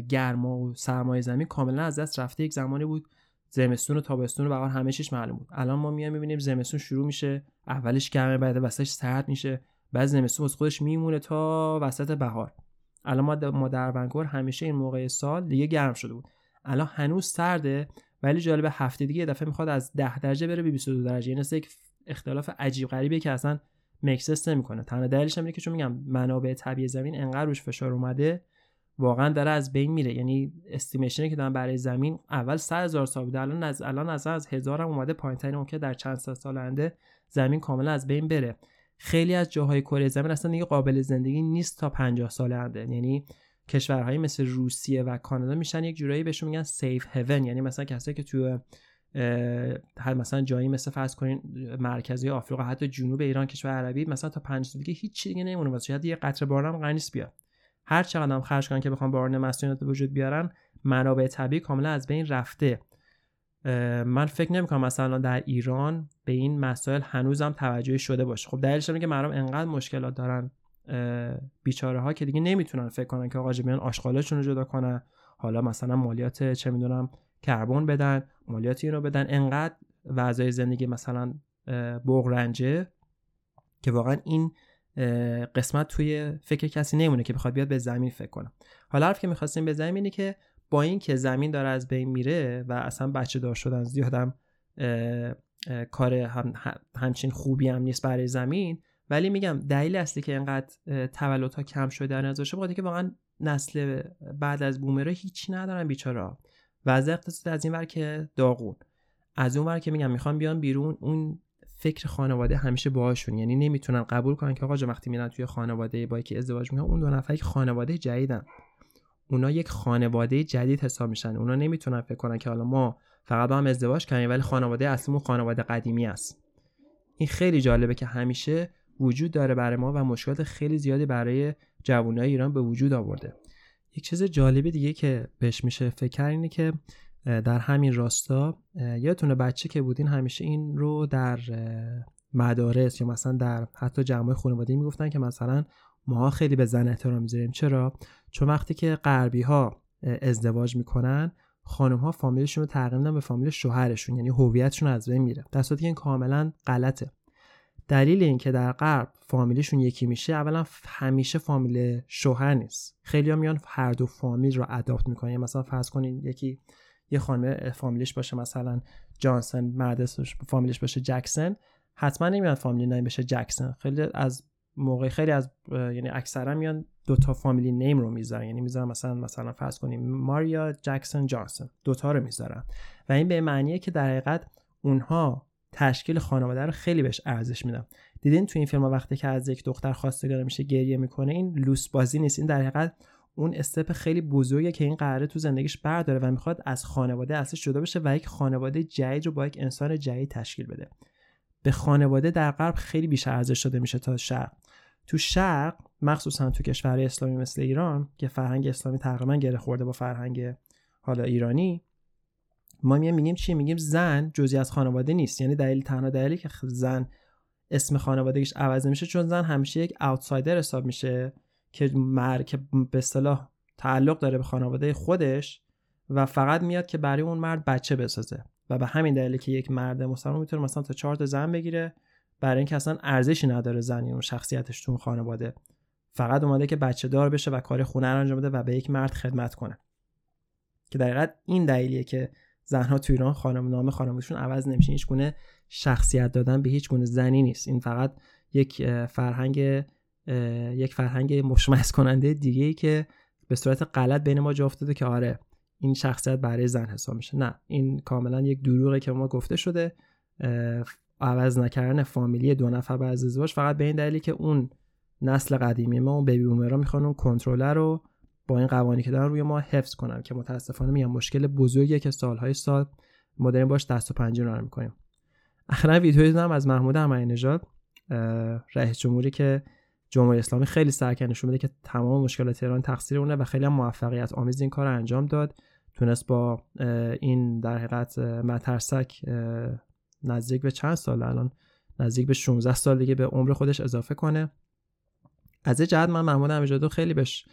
گرما و سرمای زمین کاملا از دست رفته. یک زمانی بود زمستون و تابستون و بهار همه چیش معلوم بود. الان ما میایم میبینیم زمستون شروع میشه، اولش گرمه، بعد وسطش سرد میشه، بعد زمستون از خودش میمونه تا وسط بهار. الان ما در ونکوور همیشه این موقع سال دیگه گرم شده بود، الان هنوز سرده، ولی جالب هفته دیگه یه دفعه میخواد از 10 درجه بره به 22 درجه. این است یک اختلاف عجیب غریبی که اصلا مکسس نمیکنه. تنها دلیلش اینه که چون میگم منابع طبیعی زمین انقدر روش فشار اومده واقعا داره از بین میره. یعنی استیمیشنی که دارن برای زمین اول 100,000 سال بود، الان از 1000 اومده پایین‌ترین اون که در چند سال آینده زمین کاملا از بین بره. خیلی از جاهای کره زمین اصلا دیگه قابل زندگی نیست تا 50 سال آینده. یعنی کشورهای مثل روسیه و کانادا میشن یک جورایی بهشون میگن سیف هیون، یعنی مثلا کسایی که تو هر مثلا جایی مثل فرض کنین مرکزی آفریقا، حتی جنوب ایران، کشور عربی، مثلا تا 5 سال دیگه هیچ چیزی نمیمونه واسه، یه قطره بارم قرار نیست بیاد. هر چقدر هم خرج کنن که بخوام باران مسئولیت به وجود بیارن، منابع طبیعی کاملا از بین رفته. من فکر نمی‌کنم مثلا در ایران به این مسائل هنوزم توجه شده باشه. خب دلیلش اینه که مردم انقدر مشکلات دارن بیچاره‌ها که دیگه نمیتونن فکر کنن که آقا جمیان آشغالاشون رو جدا کنن، حالا مثلا مالیات چه میدونم کربن بدن، مالیات اینو بدن. انقدر وضعیت زندگی مثلا بغرنجه که واقعا این قسمت توی فکر کسی نمونه که بخواد بیاد به زمین فکر کنه. حالا حرف که می‌خواستیم بزنیم اینه که با این که زمین داره از بین میره و اصلا بچه‌دار شدن زیادم کار همچین خوبی هم نیست برای زمین، ولی میگم دلیل اصلی که اینقدر تولدها کم شده در نظرشه بوده که واقعا نسل بعد از بومرها هیچی ندارن بیچاره‌ها. وضع اقتصادی از این ور که داغون، از اون ور که میگم میخوان بیان بیرون، اون فکر خانواده همیشه باهاشون، یعنی نمیتونن قبول کنن که آقا جا وقتی میرن توی خانواده با یکی ازدواج میکنن، اون دو نفر یک خانواده جدیدن، اونا یک خانواده جدید حساب میشن. اونا نمیتونن فکر کنن که حالا ما فقط با هم ازدواج کردیم ولی خانواده اصلیمون خانواده قدیمی است. این خیلی جالبه که همیشه وجود داره برای ما و مشکلات خیلی زیادی برای جوانای ایران به وجود آورده. یک چیز جالب دیگه که بهش میشه فکر کرد اینه که در همین راستا، یادتونه بچه که بودین همیشه این رو در مدارس یا مثلا در حتی جمعای خانوادگی میگفتن که مثلا ماها خیلی به زن احترام میذاریم. چرا؟ چون وقتی که غربی ها ازدواج میکنن، خانم ها فامیلشون رو تغییر میدن به فامیل شوهرشون، یعنی هویتشون از بین میره، در صورتی که این کاملا غلطه. دلیل این که در غرب فامیلشون یکی میشه، اولا همیشه فامیل شوهر نیست، خیلی‌ها میان هر دو فامیل رو اداپت میکنن. مثلا فرض کنین یکی یه خانم فامیلش باشه مثلا جانسون، مردش فامیلش باشه جکسون، حتما نمیاد فامیلی نیم بشه جکسون. خیلی از موقع خیلی از یعنی اکثرا میان دو تا فامیلی نیم رو میذارن، یعنی میذارن مثلا فرض کنیم ماریا جکسون جانسون، دو تا رو میذارن و این به معنیه که در حقیقت اونها تشکیل خانواده رو خیلی بهش ارزش میدن. دیدین تو این فیلم‌ها وقتی که از یک دختر خواستگار میشه گریه میکنه، این لوس بازی نیست، این در حقیقت اون استپ خیلی بزرگه که این قراره تو زندگیش برداره و میخواد از خانواده اصلش جدا بشه و یک خانواده جدید رو با یک انسان جدید تشکیل بده. به خانواده در غرب خیلی بیش ارزش داده میشه تا شرق. تو شرق مخصوصا تو کشورهای اسلامی مثل ایران که فرهنگ اسلامی تقریبا گره خورده با فرهنگ حالا ایرانی، ما میگیم چی؟ میگیم زن جزئی از خانواده نیست. یعنی تنها دلیلی که زن اسم خانوادگیش عوض نمیشه چون زن همیشه یک آوتسایدر حساب میشه که به اصطلاح تعلق داره به خانواده خودش و فقط میاد که برای اون مرد بچه بسازه و به همین دلیلی که یک مرد مسلمان میتونه مثلا تا 4 تا زن بگیره، برای اینکه اصلا ارزشی نداره زنی اون شخصیتش تو اون خانواده، فقط اومده که بچه دار بشه و کار خونه رو انجام بده و به یک مرد خدمت کنه. که در حقیقت این دلیلیه که زنها تو ایران نام خانوادهشون عوض نمیشه، هیچ گونه شخصیت دادن به هیچ گونه زنی نیست. این فقط یک فرهنگ مشمئز کننده دیگه‌ای که به صورت غلط بین ما جا افتاده که آره این شخصیت برای زن حساب میشه. نه، این کاملا یک دروغه که ما گفته شده. عوض نکردن فامیلی دو نفر بعد از ازدواج فقط به این دلیلی که اون نسل قدیمی ما، اون بیبی بومرها، میخوان اون کنترلر رو با این قوانینی که دارن روی ما حفظ کنن، که متاسفانه میگم مشکل بزرگیه که سالهای سال ما داریم باش دست و پنجه نرم میکنیم. اخیراً ویدیویی دیدم از محمود احمدی نژاد، رئیس جمهوری که جمهوری اسلامی، خیلی سرکن نشون میده که تمام مشکلات ایران تقصیر اونه و خیلی موفقیت آمیز این کار انجام داد. تونست با این در حقیقت مترسک نزدیک به چند سال، الان نزدیک به 16 سال دیگه به عمر خودش اضافه کنه. از این جهت من محمود احمدی‌نژاد خیلی بهش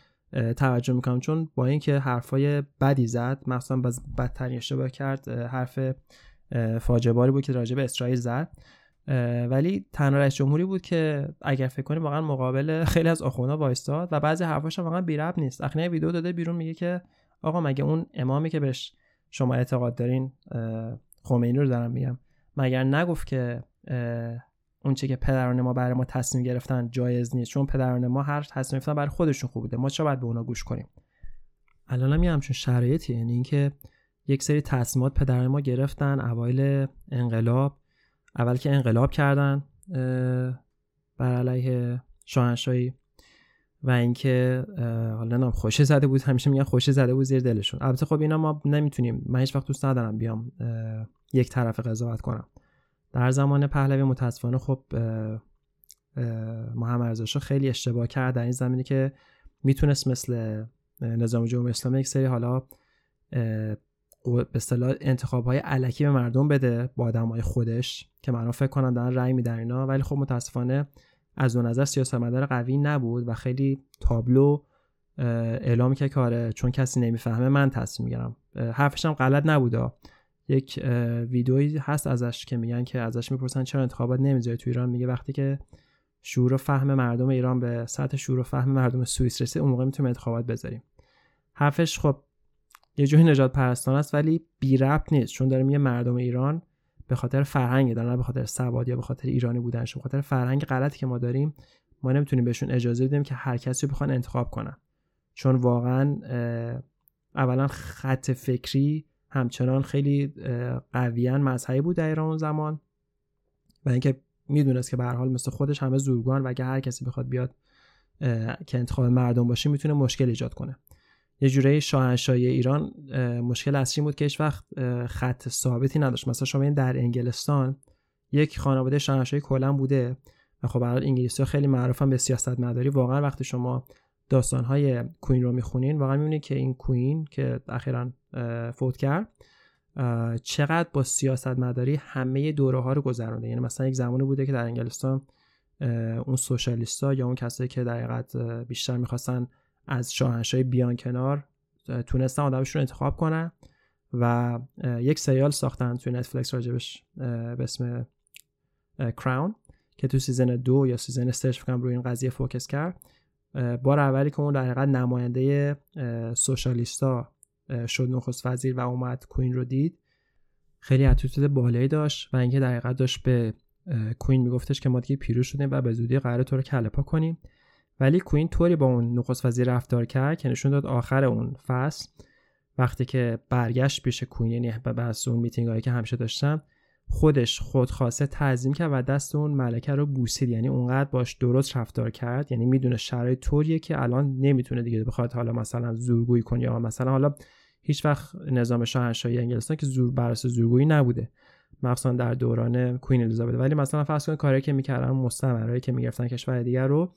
توجه میکنم، چون با اینکه حرفای بدی زد، مثلا بدترین اشتباه کرد حرف فاجعه باری بود که راجع به اسرائیل زد، ولی تنها رئیس جمهوری بود که اگر فکر کنیم واقعا مقابل خیلی از آخوندها وایستاد و بعضی حرفاش واقعا بی ربط نیست. اخیراً ویدیو داده بیرون میگه که آقا مگه اون امامی که بهش شما اعتقاد دارین، خمینی رو دارم میگم، مگر نگفت که اون چه که پدران ما برای ما تصمیم گرفتن جایز نیست، چون پدران ما هر تصمیم گرفتن برای خودشون خوب بوده، ما چرا باید به اونا گوش کنیم؟ الان هم همچین شرایطی، یعنی اینکه یک سری تصمیمات پدران ما گرفتن اوایل انقلاب، اول که انقلاب کردن بر علیه شاهنشاهی و اینکه حالا نام خوشه زده بود، همیشه میگن خوشه زده بود زیر دلشون. البته خب اینا ما نمیتونیم، من هیچ وقت دوست ندارم بیام یک طرف قضاوت کنم. در زمان پهلوی متاسفانه خب محمد رضا شاه خیلی اشتباه کرد در این زمینه که میتونست مثل نظام جمهوری اسلامی یک سری حالا به اصطلاح انتخاب‌های الکی به مردم بده با آدمای خودش که مردم فکر کنن دارن رأی میدن اینا، ولی خب متاسفانه از اون نظر سیاستمدار قوی نبود و خیلی تابلو اعلام کرد کاره، چون کسی نمیفهمه من تصمیم میگیرم. حرفش هم غلط نبودا. یک ویدئویی هست ازش که میگن که ازش میپرسن چرا انتخابات نمیذاری تو ایران، میگه وقتی که شعور و فهم مردم ایران به سطح شعور و فهم مردم سوئیس رسید اون موقع میتونیم انتخابات بذاریم. حرفش خب یه جوری نجات پرستانه است ولی بی ربط نیست، چون داره میگه مردم ایران به خاطر فرهنگ دارن، نه به خاطر سواد یا به خاطر ایرانی بودنش، به خاطر فرهنگ غلطی که ما داریم ما نمیتونیم بهشون اجازه بدیم که هر کسی رو بخوان انتخاب کنن، چون واقعا اولا خط فکری همچنان خیلی قویاً مذهبی بود در ایران اون زمان و اینکه میدونست که به هر حال مثل خودش همه زورگان و اگه هر کسی بخواد بیاد که انتخاب مردم باشه میتونه مشکل ایجاد کنه. یه جوری شاهنشاهی ایران مشکل اصلی بود که هیچ وقت خط ثابتی نداشت. مثلا شما این در انگلستان یک خانواده شاهنشاهی کلا بوده و خب برای انگلیسی‌ها خیلی معروفن به سیاستمداری. واقعا وقتی شما داستان‌های کوین رو میخونین واقعا میبینید که این کوین که اخیراً فوت کرد چقدر با سیاستمداری همه دوره‌ها رو گذرونده. یعنی مثلا یک زمانی بوده که در انگلستان اون سوشالیست‌ها یا اون کسایی که در حقیقت بیشتر می‌خواستن از شاهنشاهی بیان کنار تونستن آدمش رو انتخاب کنن و یک سریال ساختن توی نتفلیکس راجبش به اسم کراون که تو سیزن 2 یا سیزن 3 فکرم روی این قضیه فوکس کرد. بار اولی که اون در حقیقت نماینده سوشالیستا شد نخست وزیر و اومد کوین رو دید، خیلی اتیتود بالایی داشت و اینکه در حقیقت داشت به کوین میگفتش که ما دیگه پیروز شدیم و به زودی قراره تو رو کله‌پا کنیم، ولی کوین طوری با اون نخست وزیر رفتار کرد که نشون داد آخر اون فصل وقتی که برگشت پیش کوین، یعنی بس اون میتینگایی که همیشه داشتم، خودش خودخواسته تعظیم کرد و دست اون ملکه رو بوسید. یعنی اونقدر باش درست رفتار کرد، یعنی میدونه شرایط طوریه که الان نمیتونه دیگه بخواد حالا مثلا زورگویی کنه، یا مثلا حالا هیچ وقت نظام شاهنشاهی انگلستان که زور بر اساس زورگویی نبوده، مخصوصا در دوران کوین الیزابت، ولی مثلا فرض کن کاری که میکردن مستعمرهایی که میگرفتن کشور دیگر رو،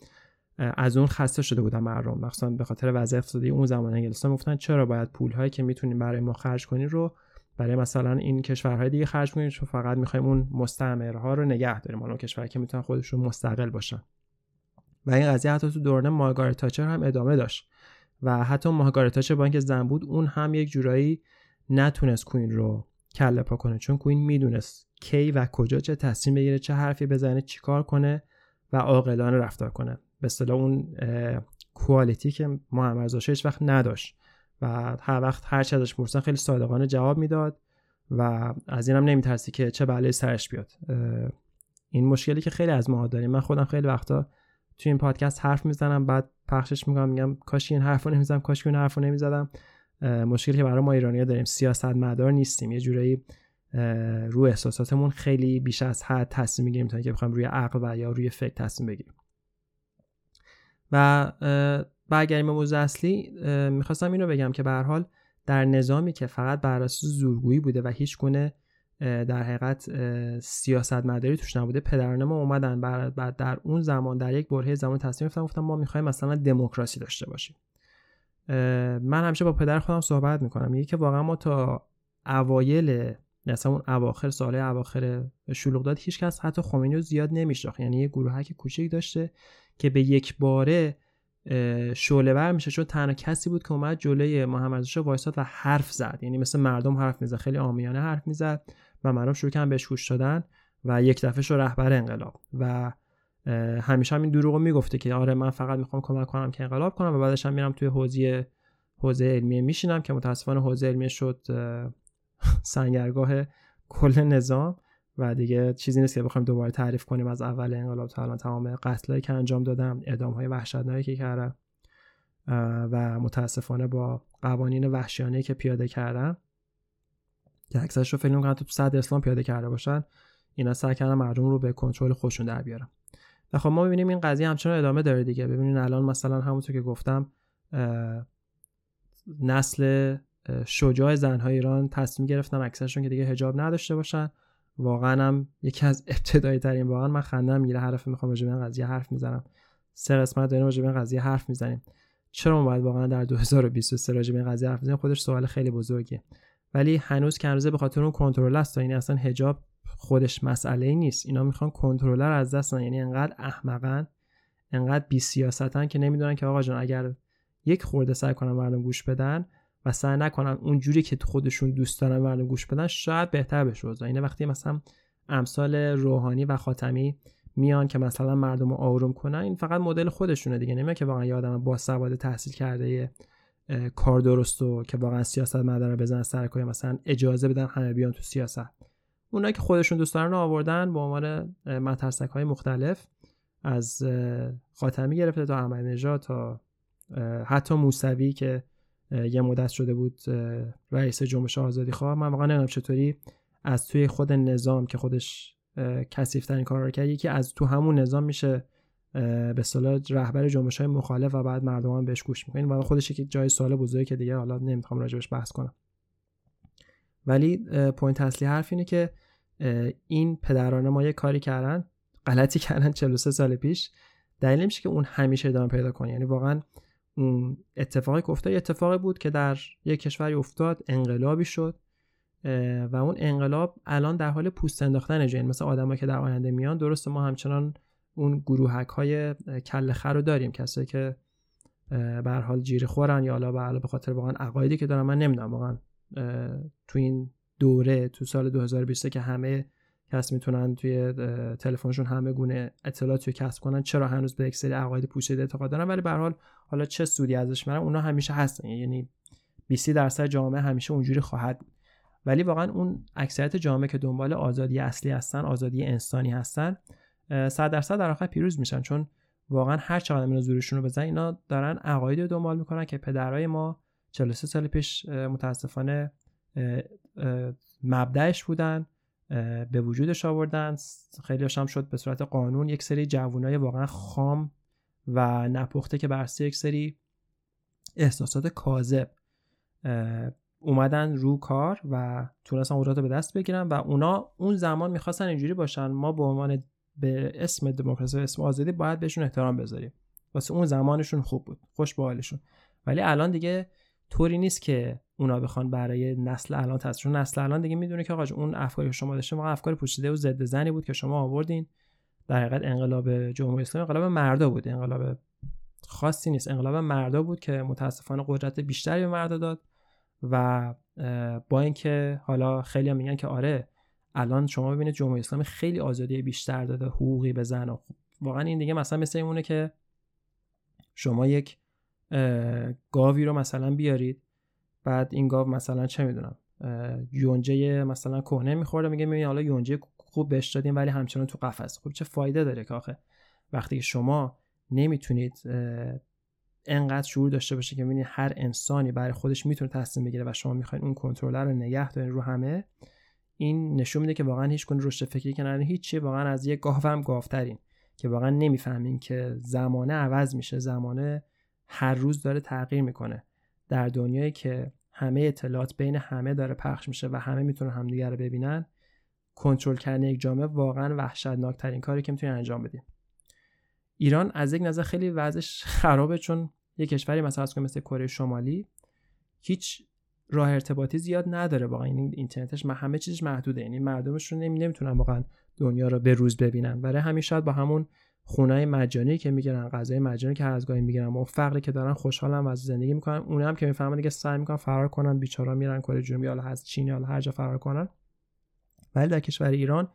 از اون خسته شده بودن مردم، مخصوصا به خاطر وضع اقتصادی اون زمان انگلستان، گفتن چرا باید پولهایی که میتونیم برای ما خرج کنیم رو برای مثلا این کشورهای دیگه خرج کنیم، چون فقط میخوایم اون مستعمرها رو نگه داریم، اون کشورهایی که میتونن خودشون مستقل باشن. و این قضیه حتی تو دوران مارگارت تاچر هم ادامه داشت و حتی مارگارت تاچر با اینکه زن بود، اون هم یک جورایی نتونست کوین رو کله پا کنه، چون کوین میدونست کی و کجا چه تصمیم بگیره، چه حرفی بزنه، چیکار کنه و عاقلانه رفتار کنه. به اصطلاح اون کوالیتی که محمدزاده هیچ وقت نداشت و هر وقت هر چی ازش پرسیدن خیلی صادقانه جواب میداد و از اینم نمیترسی که چه بلایی سرش بیاد. این مشکلی که خیلی از ما داریم، من خودم خیلی وقتا توی این پادکست حرف میزنم بعد پخشش میکنم، میگم کاش این حرفو نمیزدم، کاش اون حرفو نمیزدم. مشکلی که برای ما ایرانی‌ها داریم، سیاستمدار نیستیم، یه جورایی روی احساساتمون خیلی بیش از حد تصمیم میگیریم تا اینکه بخوایم روی عقل و یا روی فکر تصمیم بگیریم. و برگردیم به موضوع اصلی، میخواستم اینو بگم که به هر حال در نظامی که فقط بر اساس زورگویی بوده و هیچ گونه در حقیقت سیاستمداری توش نبوده، پدران ما اومدن بعد در اون زمان در یک برهه زمان تصمیم گرفتن، گفتن ما میخوایم مثلا دموکراسی داشته باشیم. من همیشه با پدر خودم صحبت میکنم، میگه که واقعا ما تا اوایل مثلا اون اواخر سال اواخر شلوغ داد، هیچ کس حتی خمینی رو زیاد نمیشناخت، یعنی یه گروهک کوچیک داشته که به یک باره شعله ور میشه، چون تنها کسی بود که اومد جلوی محمدزاده وایساد و حرف زد، یعنی مثل مردم حرف میزد، خیلی عامیانه حرف میزد و مردم شروع کردن بهش گوش دادن و یک دفعه شد رهبر انقلاب. و همیشه هم این دروغو میگفته که آره من فقط میخوام کمک کنم که انقلاب کنم و بعدش هم میرم توی حوزه علمیه میشینم، که متاسفانه حوزه علمیه شد سنگرگاه کل نظام و دیگه چیزی نیست که بخوایم دوباره تعریف کنیم از اول انقلاب تا الان، تمام قتلایی که انجام دادم، اعدام‌های وحشتناکی که کردم و متاسفانه با قوانین وحشیانه که پیاده کردم که اکثرشو فکر می‌کنم تو صدر اسلام پیاده کرده باشن، اینا سعی کردن مردم رو به کنترل خودشون در بیارن. و خب ما می‌بینیم این قضیه همچنان ادامه داره دیگه. ببینین الان مثلا همونطور که گفتم نسل شجاع زن‌های ایران تصمیم گرفتن اکثرشون که دیگه حجاب نداشته باشن. واقعا هم یکی از ابتدایی ترین، واقعا من خندم میگیره هر دفعه میخوام راجع به این قضیه حرف میزنم، سه قسمت داریم راجع به این قضیه حرف میزنیم، چرا ما باید واقعا در 2023 راجع به این قضیه حرف بزنیم؟ خودش سوال خیلی بزرگیه، ولی هنوز که هنوز به خاطر اون کنترل است، یعنی اصلا حجاب خودش مسئله نیست، اینا میخوان کنترل رو از دست بدن، یعنی انقدر احمقن، انقدر بی سیاستن که نمیدونن که آقا جان اگر یک خورده سعی کنن مردم گوش بدن و سعی نکنن اونجوری که خودشون دوست دارن مردم گوش بدن، شاید بهتر بشه وضع. اینه وقتی مثلا امثال روحانی و خاتمی میان که مثلا مردم رو آروم کنن، این فقط مدل خودشونه دیگه، نمیه که واقعا یه آدم با سواد تحصیل کرده کار درستو که واقعا سیاستمدار رو بزنن سر کار، مثلا اجازه بدن همه بیان تو سیاست. اونایی که خودشون دوست دارن رو آوردن به عنوان مترسک‌های مختلف، از خاتمی گرفته تا احمدی نژاد تا حتی موسوی که یه مدت شده بود رئیس جنبش آزادی‌خواه. من واقعا نمی‌دونم چطوری از توی خود نظام که خودش کثیف‌ترین کارا رو کرد، یکی از تو همون نظام میشه به اصطلاح رهبر جنبش‌های مخالف و بعد مردم هم بهش گوش می‌کنن. واقعا خودش یک جای سوال بزرگی که دیگه حالا نمی‌خوام راجعش بحث کنم، ولی پوینت اصلی حرف اینه که این پدران ما یه کاری کردن، غلطی کردن 43 سال پیش، دلیل نمیشه که اون همیشه ادامه پیدا کنه. یعنی واقعا اون اتفاقی که افتاد اتفاقی بود که در یک کشوری افتاد، انقلابی شد و اون انقلاب الان در حال پوست انداختن جن، مثلا آدمایی که در آینده میان، درسته ما همچنان اون گروهک های کله خر رو داریم، کسایی که به هر حال جیره خورن یا حالا به خاطر واقعا عقایدی که دارن، من نمیدونم واقعا تو این دوره تو سال 2023 که همه کس میتونن توی تلفنشون همه گونه اطلاعات رو کسب کنن، چرا هنوز به یک سری عقاید پوشیده اعتقاد دارن ولی به هر حال حالا چه سودی ازش میبرن؟ اونا همیشه هستن، یعنی 20% جامعه همیشه اونجوری خواهد. ولی واقعا اون اکثریت جامعه که دنبال آزادی اصلی هستن، آزادی انسانی هستن، 100% در آخر پیروز میشن، چون واقعا هر چقدر اینا زورشون رو بزنن، اینا دارن عقاید رو دنبال میکنن که پدرای ما 43 سال پیش متاسفانه مبدأش بودن، به وجودش آوردن. خیلی هاشم شد به صورت قانون، یک سری جوانای واقعا خام و نپخته که بر اساس یک سری احساسات کاذب اومدن رو کار و تونستن قدرت رو به دست بگیرن و اونا اون زمان میخواستن اینجوری باشن. ما به عنوان به اسم دموکراسی و اسم آزادی باید بهشون احترام بذاریم، واسه اون زمانشون خوب بود، خوش به حالشون. ولی الان دیگه طوری نیست که اونا بخوان برای نسل الان تاثیرشون، نسل الان دیگه میدونه که آقا اون افکاری که شما داشتین واقعا افکار پوشیده و ضد زنی بود که شما آوردین. در حقیقت انقلاب جمهوری اسلامی انقلاب مردا بود، انقلاب خاصی نیست، انقلاب مردا بود که متاسفانه قدرت بیشتری به مردا داد. و با اینکه حالا خیلی هم میگن که آره الان شما ببینید جمهوری اسلامی خیلی آزادی بیشتر داده، حقوقی به زن، واقعا این دیگه مثلا مثل اینونه که شما یک گاوی رو مثلا بیارید، بعد این گاو مثلا چه میدونم یونجه مثلا کهنه میخورده، میگه ببین حالا یونجه خوب بهش دادیم ولی همچنان تو قفس. خب چه فایده داره که آخه وقتی که شما نمیتونید انقدر شعور داشته باشه که ببینید هر انسانی برای خودش میتونه تصمیم بگیره و شما میخواین اون کنترل رو نگه دارین رو همه. این نشون میده که واقعا هیچ گونه رشد فکری که ندارین، هیچ چی، واقعا از یک گاو هم گاوترین که واقعا نمیفهمین که زمانه عوض میشه، زمانه هر روز داره تغییر میکنه. در دنیایی که همه اطلاعات بین همه داره پخش میشه و همه میتونن همدیگه رو ببینن، کنترل کردن یک جامعه واقعا وحشتناک ترین کاری که میتونین انجام بدین. ایران از یک نظر خیلی وضعش خرابه، چون یک کشوری مثل کره شمالی هیچ راه ارتباطی زیاد نداره، واقعا اینترنتش همه چیزش محدوده، یعنی مردمش رو نمیتونن واقعا دنیا رو به روز ببینن. برای همین شاید با همون خونه‌های مجانی که میگیرن، غذای مجانی که هر از گاهی میگیرن و فقری که دارن خوشحالن و از زندگی میکنن، اونها هم که میفهمن دیگه سعی میکنن فرار کنن، بیچاره‌ها میرن کره جنوبی، حالا از چین یا هر جا فرار کنن. ولی در کشور ایران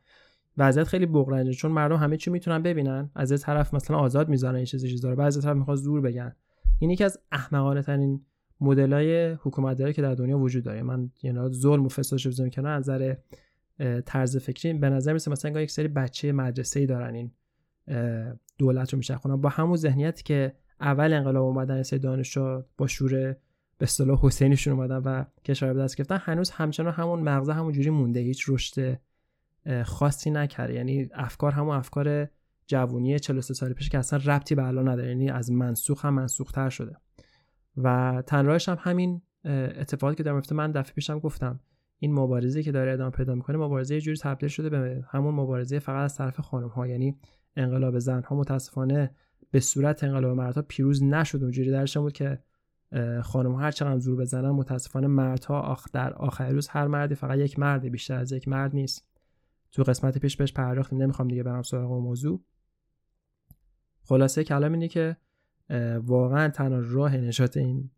وضعیت خیلی بغرنجه، چون مردم همه چی میتونن ببینن، از یه طرف مثلا آزاد میذارن این چیزا رو، بعضی طرف میخواد زور بگن. این یکی از احمقانه ترین مدل‌های حکومتداری که در دنیا وجود داره. من یعنی ظلم و فسادش بزنم کنار، از نظر طرز فکری به نظر میسه مثلا یک سری بچه مدرسه‌ای دارن این دولت رو میچرخونن با همون ذهنیتی که اول انقلاب اومدن سه دانشجو با شور به اصطلاح حسینیشون اومدن و کشور به دست گرفتن. هنوز همچنان همون مغزه همون جوری مونده، هیچ رشد خاصی نکرده، یعنی افکار همون افکار جوونی 43 سال پیش که اصلا ربطی به الان نداره، یعنی از منسوخ هم منسوخ‌تر شده. و تنراهش هم همین اتفاقی که در میفته، من دفعه پیشم گفتم این مبارزه که داره ادامه پیدا میکنه، مبارزه یه جوری تبدیل شده به همون مبارزه فقط از طرف خانم‌ها. یعنی انقلاب زن‌ها متاسفانه به صورت انقلاب مردها پیروز نشد، اونجوری درش بود که خانم‌ها هر چقدر زور بزنن، متاسفانه مردها در آخر روز هر مردی فقط یک مرده، بیشتر از یک مرد نیست. تو قسمت پیش بهش پرداختیم، نمیخوام دیگه برام سراغ موضوع. خلاصه کلام اینه که واقعا تنها راه نجات این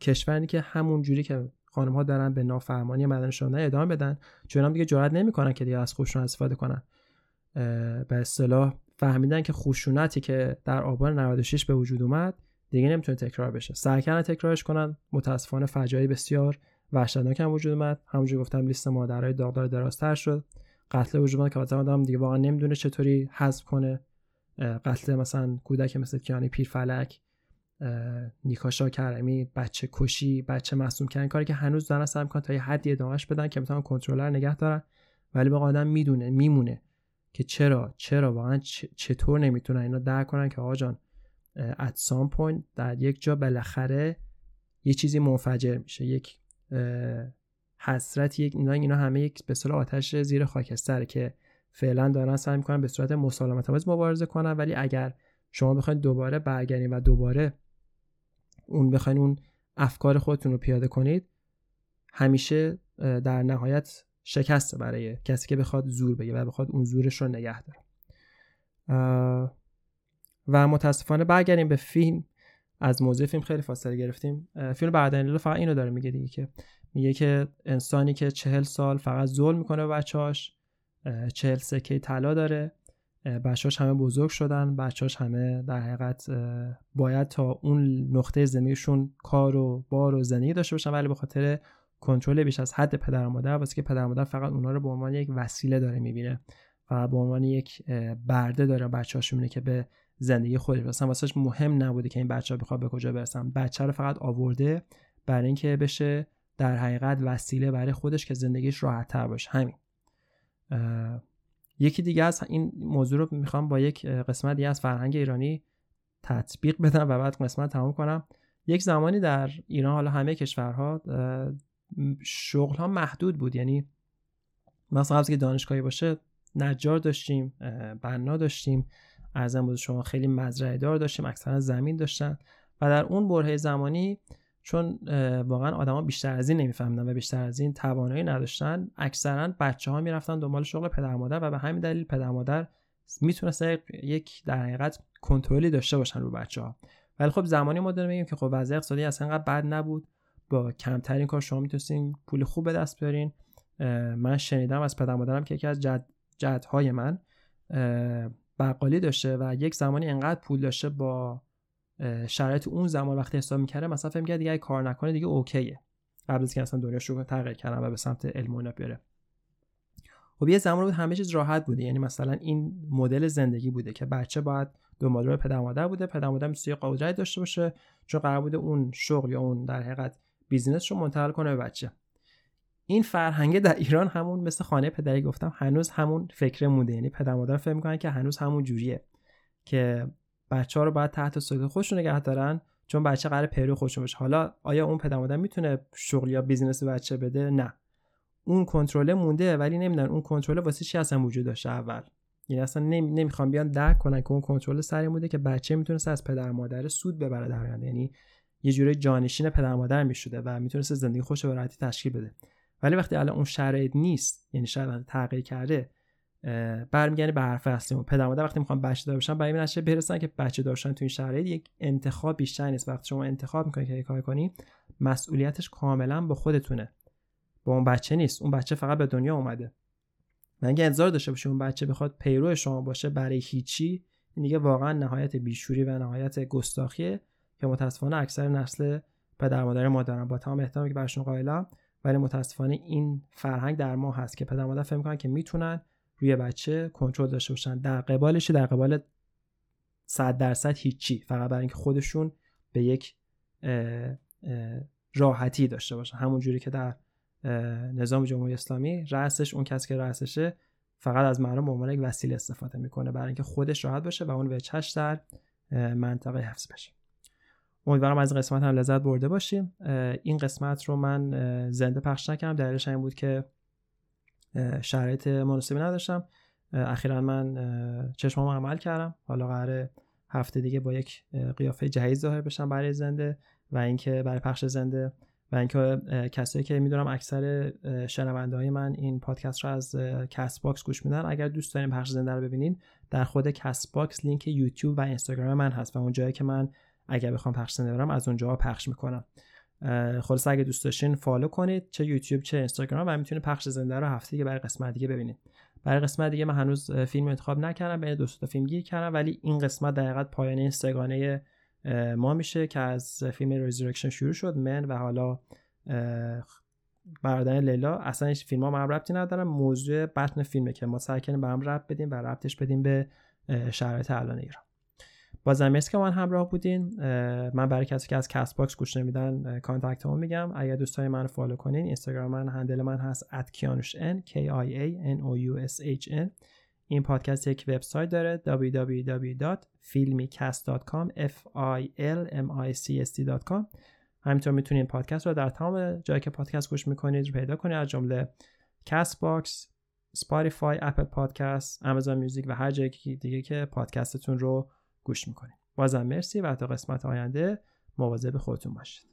کشور اینه که همون جوری که خانم‌ها دارن به نافرمانی مردانشون ادامه بدن، چون هم دیگه جرئت نمی‌کنن که دیگه از خودشون استفاده کنن. به اصطلاح فهمیدن که خشونتی که در آبان 96 به وجود اومد دیگه نمیتونه تکرار بشه، سعی کردن تکرارش کنن. متاسفانه فجایع بسیار وحشتناک هم وجود اومد، همونجوری گفتم لیست مادرای داغدار درازتر شد، قتل وجود اومد که آدم دیگه واقعا نمیدونه چطوری حذف کنه، قتل مثلا کودک مثل کیانی پیرفلک، نیکاشا کرمی، بچه کشی، بچه معصوم کردن، کاری که هنوز دارن سعی می‌کنن تا یه حدی ادامهش بدن که بتونن کنترلر نگه دارن. ولی واقعا آدم میدونه میمونه که چرا واقعا چطور نمیتونن اینا درک کنن که آقا جان at some point در یک جا بالاخره یه چیزی منفجر میشه، یک حسرت، یک اینا همه یک به اصطلاح آتش زیر خاکستر که فعلا دارن سعی میکنن به صورت مسالمت‌آمیز مبارزه کنن. ولی اگر شما بخواید دوباره برگردین و دوباره بخواین افکار خودتون رو پیاده کنید، همیشه در نهایت شکست برای کسی که بخواد زور بگه و بخواد اون زورش رو نگه داره. و متاسفانه برگردیم به فیلم، از موضوع فیلم خیلی فاصله گرفتیم. فیلم برادران لیلا فقط اینو داره میگه دیگه، که میگه که انسانی که 40 سال فقط ظلم میکنه به بچه‌هاش، 40 سکه طلا داره، بچه‌هاش همه بزرگ شدن، بچه‌هاش همه در حقیقت باید تا اون نقطه زندگیشون کار و بار و زندگی داشته باشن، ولی به خاطر کنترل بیش از حد پدر و مادر، واسه که پدر و مادر فقط اونا رو به عنوان یک وسیله داره میبینه و به عنوان یک برده داره بچه‌هاش میبینه که به زندگی خودش، اصلا واسش مهم نبوده که این بچه‌ها بخواد به کجا برسن. بچه رو فقط آورده برای اینکه بشه در حقیقت وسیله برای خودش که زندگیش راحت‌تر باشه. همین. یکی دیگه از این موضوع رو میخوام با یک قسمت دیگه از فرهنگ ایرانی تطبیق بدم و بعد قسمت تمام کنم. یک زمانی در ایران، حالا همه کشورها، شغل ها محدود بود، یعنی مثلا قبل از که دانشگاهی باشه نجار داشتیم، بنا داشتیم، ارزم بود شما خیلی مزرعه دار داشتیم، اکثرا زمین داشتن و در اون برهه زمانی چون واقعا آدما بیشتر از این نمیفهمیدن و بیشتر از این توانایی نداشتن، اکثرا بچه‌ها میرفتن دنبال شغل پدر مادر و به همین دلیل پدر مادر میتونستن یک در حقیقت کنترلی داشته باشن رو بچه‌ها. ولی خب زمانی ما داریم میگیم که خب وضع اقتصادی اصلا انقدر بد نبود، با کمترین کار شما میتونستین پول خوب به دست بیارین. من شنیدم از پدر مادرم که یکی از جدهای من بقالی داشته و یک زمانی انقدر پول داشته با شرایط اون زمان وقتی حساب می‌کرده، مثلا فهم کرد دیگه کار نکنه دیگه اوکیه، قبل از که اصلا دنیا شروع تغییر کنه و به سمت علم اونا بره. خب یه زمان بود همه چیز راحت بوده، یعنی مثلا این مدل زندگی بوده که بچه باید دنبال رو پدر مادر بوده، پدر مادر می‌تونه قدرت داشته باشه چون قرار بوده اون شغل یا اون در حقیقت بیزینسشو منتقل کنه به بچه. این فرهنگ در ایران همون مثل خانه پدری گفتم هنوز همون فکر مونده، یعنی پدر مادر فکر می‌کنن که هنوز همون جوریه که بچه‌ها رو باید تحت سلطه خودشون نگه دارن چون بچه قراره پیرو خودشون بشه. حالا آیا اون پدر مادر میتونه شغل یا بیزینس بچه بده؟ نه، اون کنترل مونده ولی نمیدونن اون کنترل واسه چی اصلا وجود داشته اول، یعنی اصلا نمیخوام بیان درک کنن که اون کنترل سری مونده که بچه میتونه از پدر مادر سود ببره در آینده، یعنی یه جوری جانشین پدر مادر میشده و میتونه زندگی خودش رو راحتی تشکیل بده. ولی وقتی الان اون شرایط نیست، یعنی شرایط تغییر کرده، برمیگرده به حرف اصلیمون. پدر مادر وقتی میخوان بچه دار بشن برای این نشه برسن که بچه دار شدن تو این شرایط یک انتخاب بیشتر نیست. وقتی شما انتخاب میکنید که یک کار کنی، مسئولیتش کاملا با خودتونه، با اون بچه نیست. اون بچه فقط به دنیا اومده، مگه انتظار داشته باشی اون بچه بخواد پیرو شما باشه برای هیچی؟ این دیگه واقعا نهایت بیشوری و نهایت گستاخیه که متاسفانه اکثر نسل پدر مادر ما دارن. با تمام احترامی که براشون قائلم، ولی متاسفانه این فرهنگ در ما هست که پدر مادر فکر میکنن که میتونن روی بچه کنترل داشته باشن، در قبالش در قبال 100% هیچی، فقط برای اینکه خودشون به یک راحتی داشته باشن. همون جوری که در نظام جمهوری اسلامی رئیسش، اون کسی که رئیسشه فقط از مردم به عنوان یک وسیله استفاده میکنه برای اینکه خودش راحت باشه و اون وجهش در منطقه حفظ بشه. امیدوارم از این قسمت هم لذت برده باشیم. این قسمت رو من زنده پخش نکردم، دلیلش این بود که شرایط مناسبی نداشتم. اخیرا من چشمامو عمل کردم، حالا قراره هفته دیگه با یک قیافه جهیز ظاهر بشم برای زنده و اینکه برای پخش زنده و اینکه کسایی که میدونم اکثر شنونده‌های من این پادکست رو از کست باکس گوش میدن، اگر دوست دارین پخش زنده رو ببینین، در خود کست باکس لینک یوتیوب و اینستاگرام من هست و اون جایی که من اگر بخوام پخش زنده برم از اونجا پخش میکنم. خلاص اگه دوست داشتین فالو کنید، چه یوتیوب چه اینستاگرام، و میتونید پخش زنده رو هفته دیگه برای قسمت دیگه ببینید. برای قسمت دیگه من هنوز فیلم انتخاب نکردم، بین دو تا فیلم گیر کردم، ولی این قسمت در حقیقت پایان این سگانه ما میشه که از فیلم ریزرکشن شروع شد، من و حالا برادران لیلا. اصلا این فیلم‌ها ما ربطی ندارن، موضوع بطن فیلمه که ما سعی کردیم به هم ربط بدیم و ربطش بدیم به شرایط الان ایران. بازم مرسی که من همراه بودین. من برای کسی که از کست باکس گوش نمیدن کانتاکتمو میگم، اگر دوستای من فالو کنین، اینستاگرام من هندل من هست @kianoshn kianoshn. این پادکست یک وبسایت داره www.filmicast.com filmicst.com. همینطور میتونین پادکست رو در تمام جایی که پادکست گوش میکنید پیدا کنید، از جمله کست باکس، اسپاتیفای، اپل پادکست، آمازون میوزیک و هر جایی دیگه که پادکستتون رو گوش میکنید. بازم مرسی و تا قسمت آینده مواظب خودتون باشید.